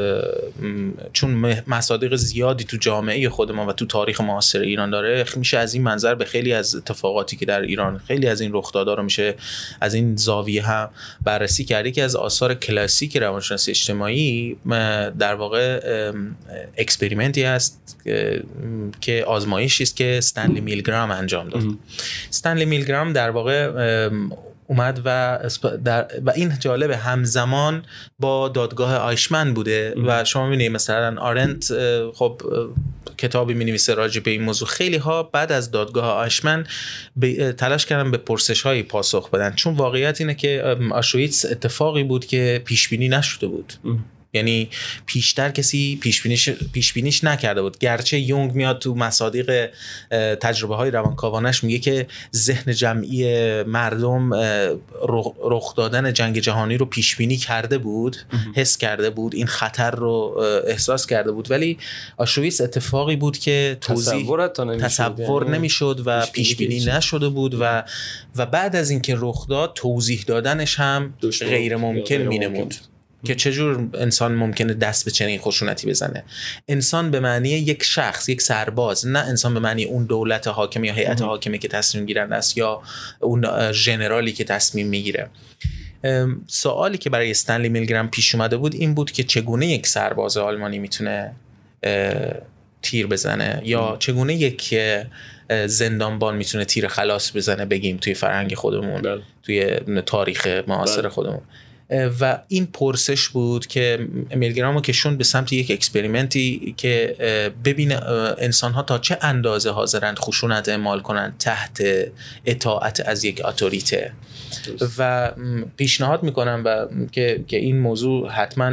چون مصادیق زیادی تو جامعه خود ما و تو تاریخ معاصر ایران داره، میشه از این منظر به خیلی از اتفاقاتی که در ایران، خیلی از این رخدادها رو میشه از این زاویه هم بررسی کرد. که از آثار کلاسیک روانشناسی اجتماعی در واقع اکسپریمنتی است که آزمایشی است که استنلی میلگرام انجام داد. استنلی میلگرام در واقع اومد و در و این جالب همزمان با دادگاه آیشمن بوده و شما می‌بینید مثلا آرنت خب کتابی می‌نویسه راجع به این موضوع، خیلی ها بعد از دادگاه آیشمن تلاش کردن به پرسش‌های پاسخ بدن، چون واقعیت اینه که آشویتس اتفاقی بود که پیش‌بینی نشده بود. یعنی پیشتر کسی پیشبینیش پیشبینیش نکرده بود. گرچه یونگ میاد تو مصادیق تجربه های روانکاوانش میگه که ذهن جمعی مردم رخ دادن جنگ جهانی رو پیشبینی کرده بود، حس کرده بود، این خطر رو احساس کرده بود، ولی آشویتس اتفاقی بود که توضیح تصور نمیشد و پیشبینی نشده بود و و بعد از اینکه رخ داد توضیح دادنش هم غیر ممکن مینمود که چجور انسان ممکنه دست به چنین خشونتی بزنه. انسان به معنی یک شخص، یک سرباز، نه انسان به معنی اون دولت حاکمه یا هیئت حاکمه که تصمیم گیرنده است یا اون ژنرالی که تصمیم میگیره. سوالی که برای استنلی میلگرام پیش اومده بود این بود که چگونه یک سرباز آلمانی میتونه تیر بزنه یا چگونه یک زندانبان میتونه تیر خلاص بزنه، بگیم توی فرهنگ خودمون بل. توی تاریخ معاصر خودمون. و این پرسش بود که میلگرامو کشون به سمت یک اکسپریمنتی که ببینه انسان‌ها تا چه اندازه حاضرند خشونت اعمال کنند تحت اطاعت از یک اتوریته. و پیشنهاد میکنم و که که این موضوع حتما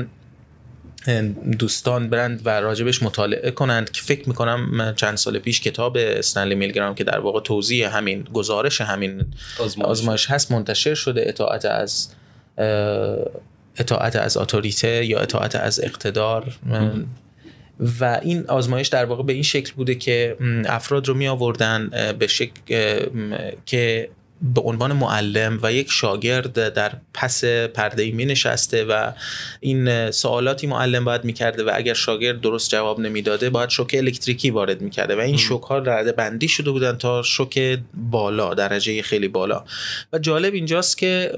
دوستان برند و راجبش مطالعه کنند که فکر میکنم چند سال پیش کتاب استنلی میلگرام که در واقع توضیح همین گزارش همین آزمایش, آزمایش هست منتشر شده. اطاعت از اطاعت از اتوریته یا اطاعت از اقتدار ام. و این آزمایش در واقع به این شکل بوده که افراد رو می آوردن به شکل که به عنوان معلم و یک شاگرد در پس پرده‌ای می نشسته و این سوالاتی معلم باید می کرده و اگر شاگرد درست جواب نمی داده باید شوک الکتریکی وارد می کرده و این شوک ها رده بندی شده بودن تا شوک بالا، درجه خیلی بالا. و جالب اینجاست که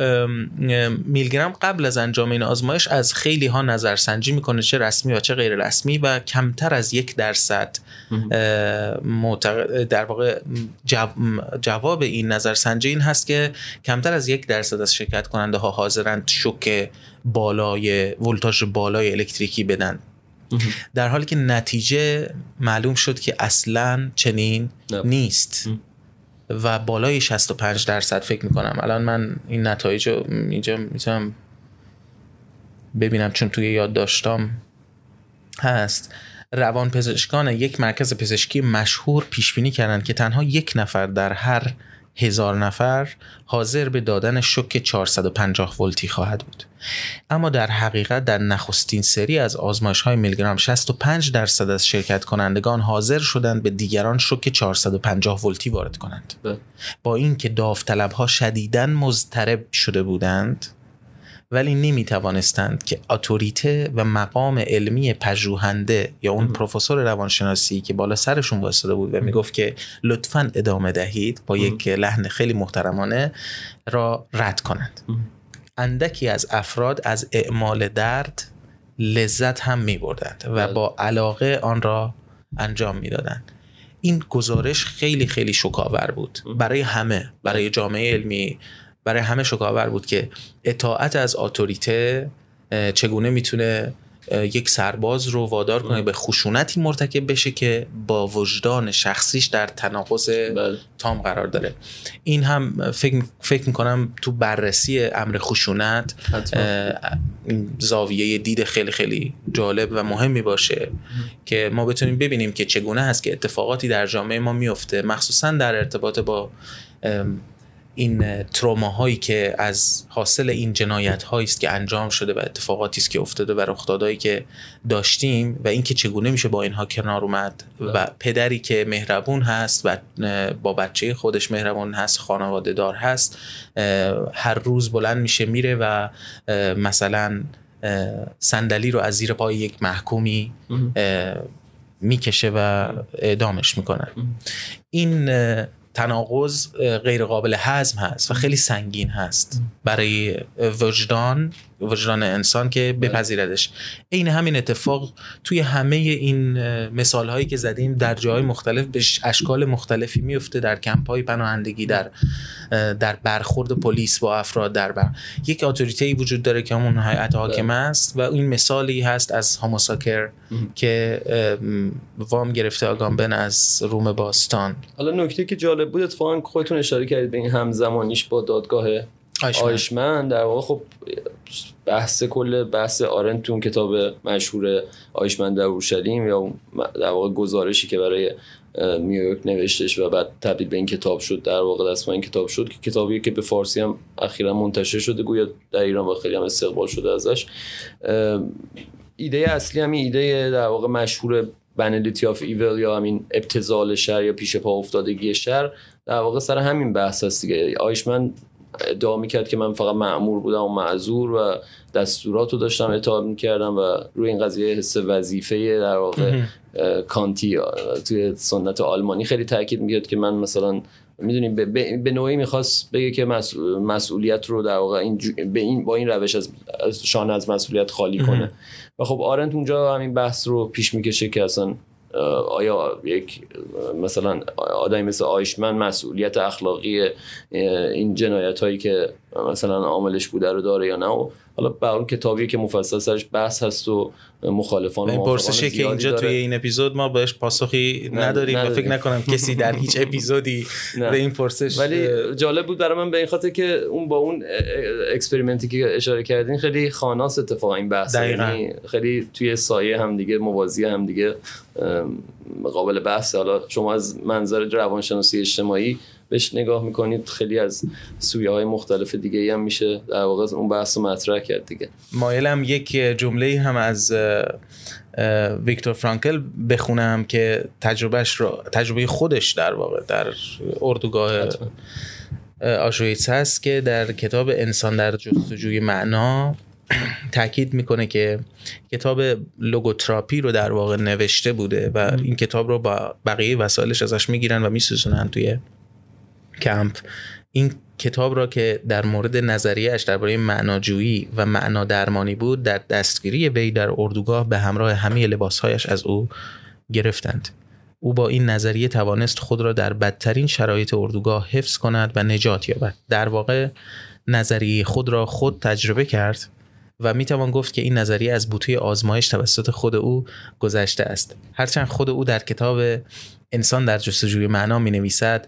میلگرام قبل از انجام این آزمایش از خیلی ها نظرسنجی می کنه، چه رسمی و چه غیر رسمی، و کمتر از یک درصد در واقع جواب این نظرسنجی این هست که کمتر از یک درصد از شرکت کننده ها حاضرند شوک بالای ولتاژ بالای الکتریکی بدن، در حالی که نتیجه معلوم شد که اصلاً چنین نیست و بالای شصت و پنج درصد فکر میکنم. الان من این نتایج رو اینجا میتونم ببینم چون توی یاد داشتم هست. روانپزشکان یک مرکز پزشکی مشهور پیشبینی کردند که تنها یک نفر در هر هزار نفر حاضر به دادن شوک چهارصد و پنجاه ولتی خواهد بود. اما در حقیقت در نخستین سری از آزمایش‌های میلگرام شصت و پنج درصد از شرکت کنندگان حاضر شدند به دیگران شوک چهارصد و پنجاه ولتی وارد کنند. با اینکه داوطلب‌ها شدیداً مضطرب شده بودند ولی نمی توانستند که اتوریته و مقام علمی پژوهنده یا اون پروفسور روانشناسی که بالا سرشون وایساده بود و می گفت که لطفاً ادامه دهید با یک لحن خیلی محترمانه را رد کنند. اندکی از افراد از اعمال درد لذت هم می بردند و با علاقه آن را انجام می دادند. این گزارش خیلی خیلی شوک‌آور بود برای همه، برای جامعه علمی، برای همه شکاور بود که اطاعت از اتوریته چگونه میتونه یک سرباز رو وادار کنه به خشونتی مرتکب بشه که با وجدان شخصیش در تناقض تام قرار داره. این هم فکر فکر می‌کنم تو بررسی امر خشونت زاویه دید خیلی خیلی جالب و مهمی باشه که ما بتونیم ببینیم که چگونه هست که اتفاقاتی در جامعه ما میفته، مخصوصاً در ارتباط با این تروماهایی که از حاصل این جنایت‌هایی است که انجام شده و اتفاقاتی است که افتاده و رخدادایی که داشتیم و اینکه چگونه میشه با اینها کنار اومد. و پدری که مهربون هست و با بچه خودش مهربون هست، خانواده دار هست، هر روز بلند میشه میره و مثلا صندلی رو از زیر پای یک محکومی میکشه و اعدامش میکنن. این تناقض غیر قابل هضم هست و خیلی سنگین هست برای وجدان وجدان انسان که بپذیردش. این همین اتفاق توی همه این مثال هایی که زدیم در جاهای مختلف به اشکال مختلفی میفته، در کمپ های پناهندگی، در در برخورد پلیس با افراد، در بر... یک اتوریته وجود داره که همون هیئت حاکمه است و این مثالی هست از هاموساکر که وام گرفته آگامبن از روم باستان. حالا نکته که جالب بود اتفاقا خودتون اشاره کردید به این همزمانیش با دادگاه آیشمن، در واقع خب بحث کل بحث آرنت تو اون کتاب مشهور آیشمن در اورشلیم یا در واقع گزارشی که برای نیویورک نوشتش و بعد تبدیل به این کتاب شد، در واقع دستمزد این کتاب شد، که کتابی که به فارسی هم اخیراً منتشر شده گویا در ایران و خیلی هم استقبال شده ازش. ایده اصلی همین ایده در واقع مشهور بنلیتی آف ایول یا همین ابتذال شر یا پیش پا افتادگی شر در واقع سر همین بحث هست دیگه. آیشمن ادعا میکرد که من فقط مأمور بودم و معذور و دستوراتو داشتم اطاعت میکردم و روی این قضیه حس وظیفه در واقع کانتی توی سنت آلمانی خیلی تاکید میکرد که من مثلا میدونیم به, به نوعی میخواست بگه که مسئول مسئولیت رو در واقع این به این با این روش از شانه از مسئولیت خالی کنه و خب آرنت اونجا همین بحث رو پیش میکشه که اصلا آیا یک مثلا آدمی مثل آیشمن مسئولیت اخلاقی این جنایت هایی که مثلا عاملش بوده رو داره یا نه. و حالا به اون کتابی که مفصل سرش بحث هست و مخالفان و پرسشی که اینجا داره. توی این اپیزود ما بهش پاسخی نداریم و فکر نکنم کسی در هیچ اپیزودی به این پرسش، ولی جالب بود برای من به این خاطر که اون با اون اکسپریمنتی که اشاره کردین خیلی خاناست اتفاقا این بحث، یعنی خیلی توی سایه هم دیگه موازی هم دیگه قابل بحث. حالا شما از منظر روانشناسی اجتماعی بهش نگاه میکنید، خیلی از سویه های مختلف دیگه ای هم میشه در واقع اون بحث رو مطرح کرد دیگه. مایلم یک جمله هم از ویکتور فرانکل بخونم که تجربهش رو تجربه خودش در واقع در اردوگاه آشویتس هست، که در کتاب انسان در جستجوی معنا تأکید میکنه که کتاب لوگوتراپی رو در واقع نوشته بوده و این کتاب رو با بقیه وسایلش ازش میگیرن و میسوزونن توی کمپ. این کتاب را که در مورد نظریه‌اش درباره معناجویی و معنا درمانی بود در دستگیری وی در اردوگاه به همراه همه لباسهایش از او گرفتند. او با این نظریه توانست خود را در بدترین شرایط اردوگاه حفظ کند و نجات یابد. در واقع نظریه خود را خود تجربه کرد و میتوان گفت که این نظریه از بوته آزمایش توسط خود او گذشته است. هرچند خود او در کتاب انسان در جستجوی معنا مینویسد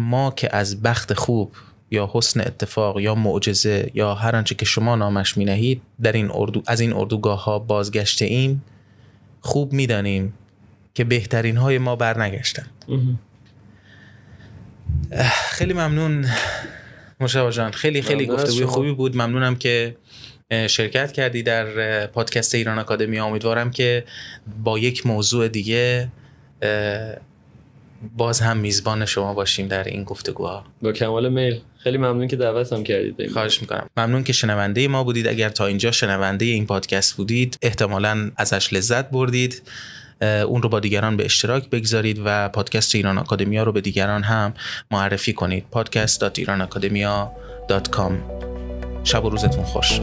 ما که از بخت خوب یا حسن اتفاق یا معجزه یا هر آنچه که شما نامش مینهید در این اردو از این اردوگاه ها بازگشته ایم، خوب میدانیم که بهترین های ما برنگشتند. خیلی ممنون مشتبه جان، خیلی خیلی گفتگوی خوبی بود. ممنونم که شرکت کردی در پادکست ایران آکادمی. امیدوارم که با یک موضوع دیگه باز هم میزبان شما باشیم در این گفتگوها. با کمال میل، خیلی ممنون که دعوتم کردید. خواهش میکنم. ممنون که شنونده ما بودید. اگر تا اینجا شنونده این پادکست بودید احتمالاً ازش لذت بردید، اون رو با دیگران به اشتراک بگذارید و پادکست ایران آکادمیا رو به دیگران هم معرفی کنید. پادکست دات ایران آکادمیا دات کام. شب و روزتون خوش.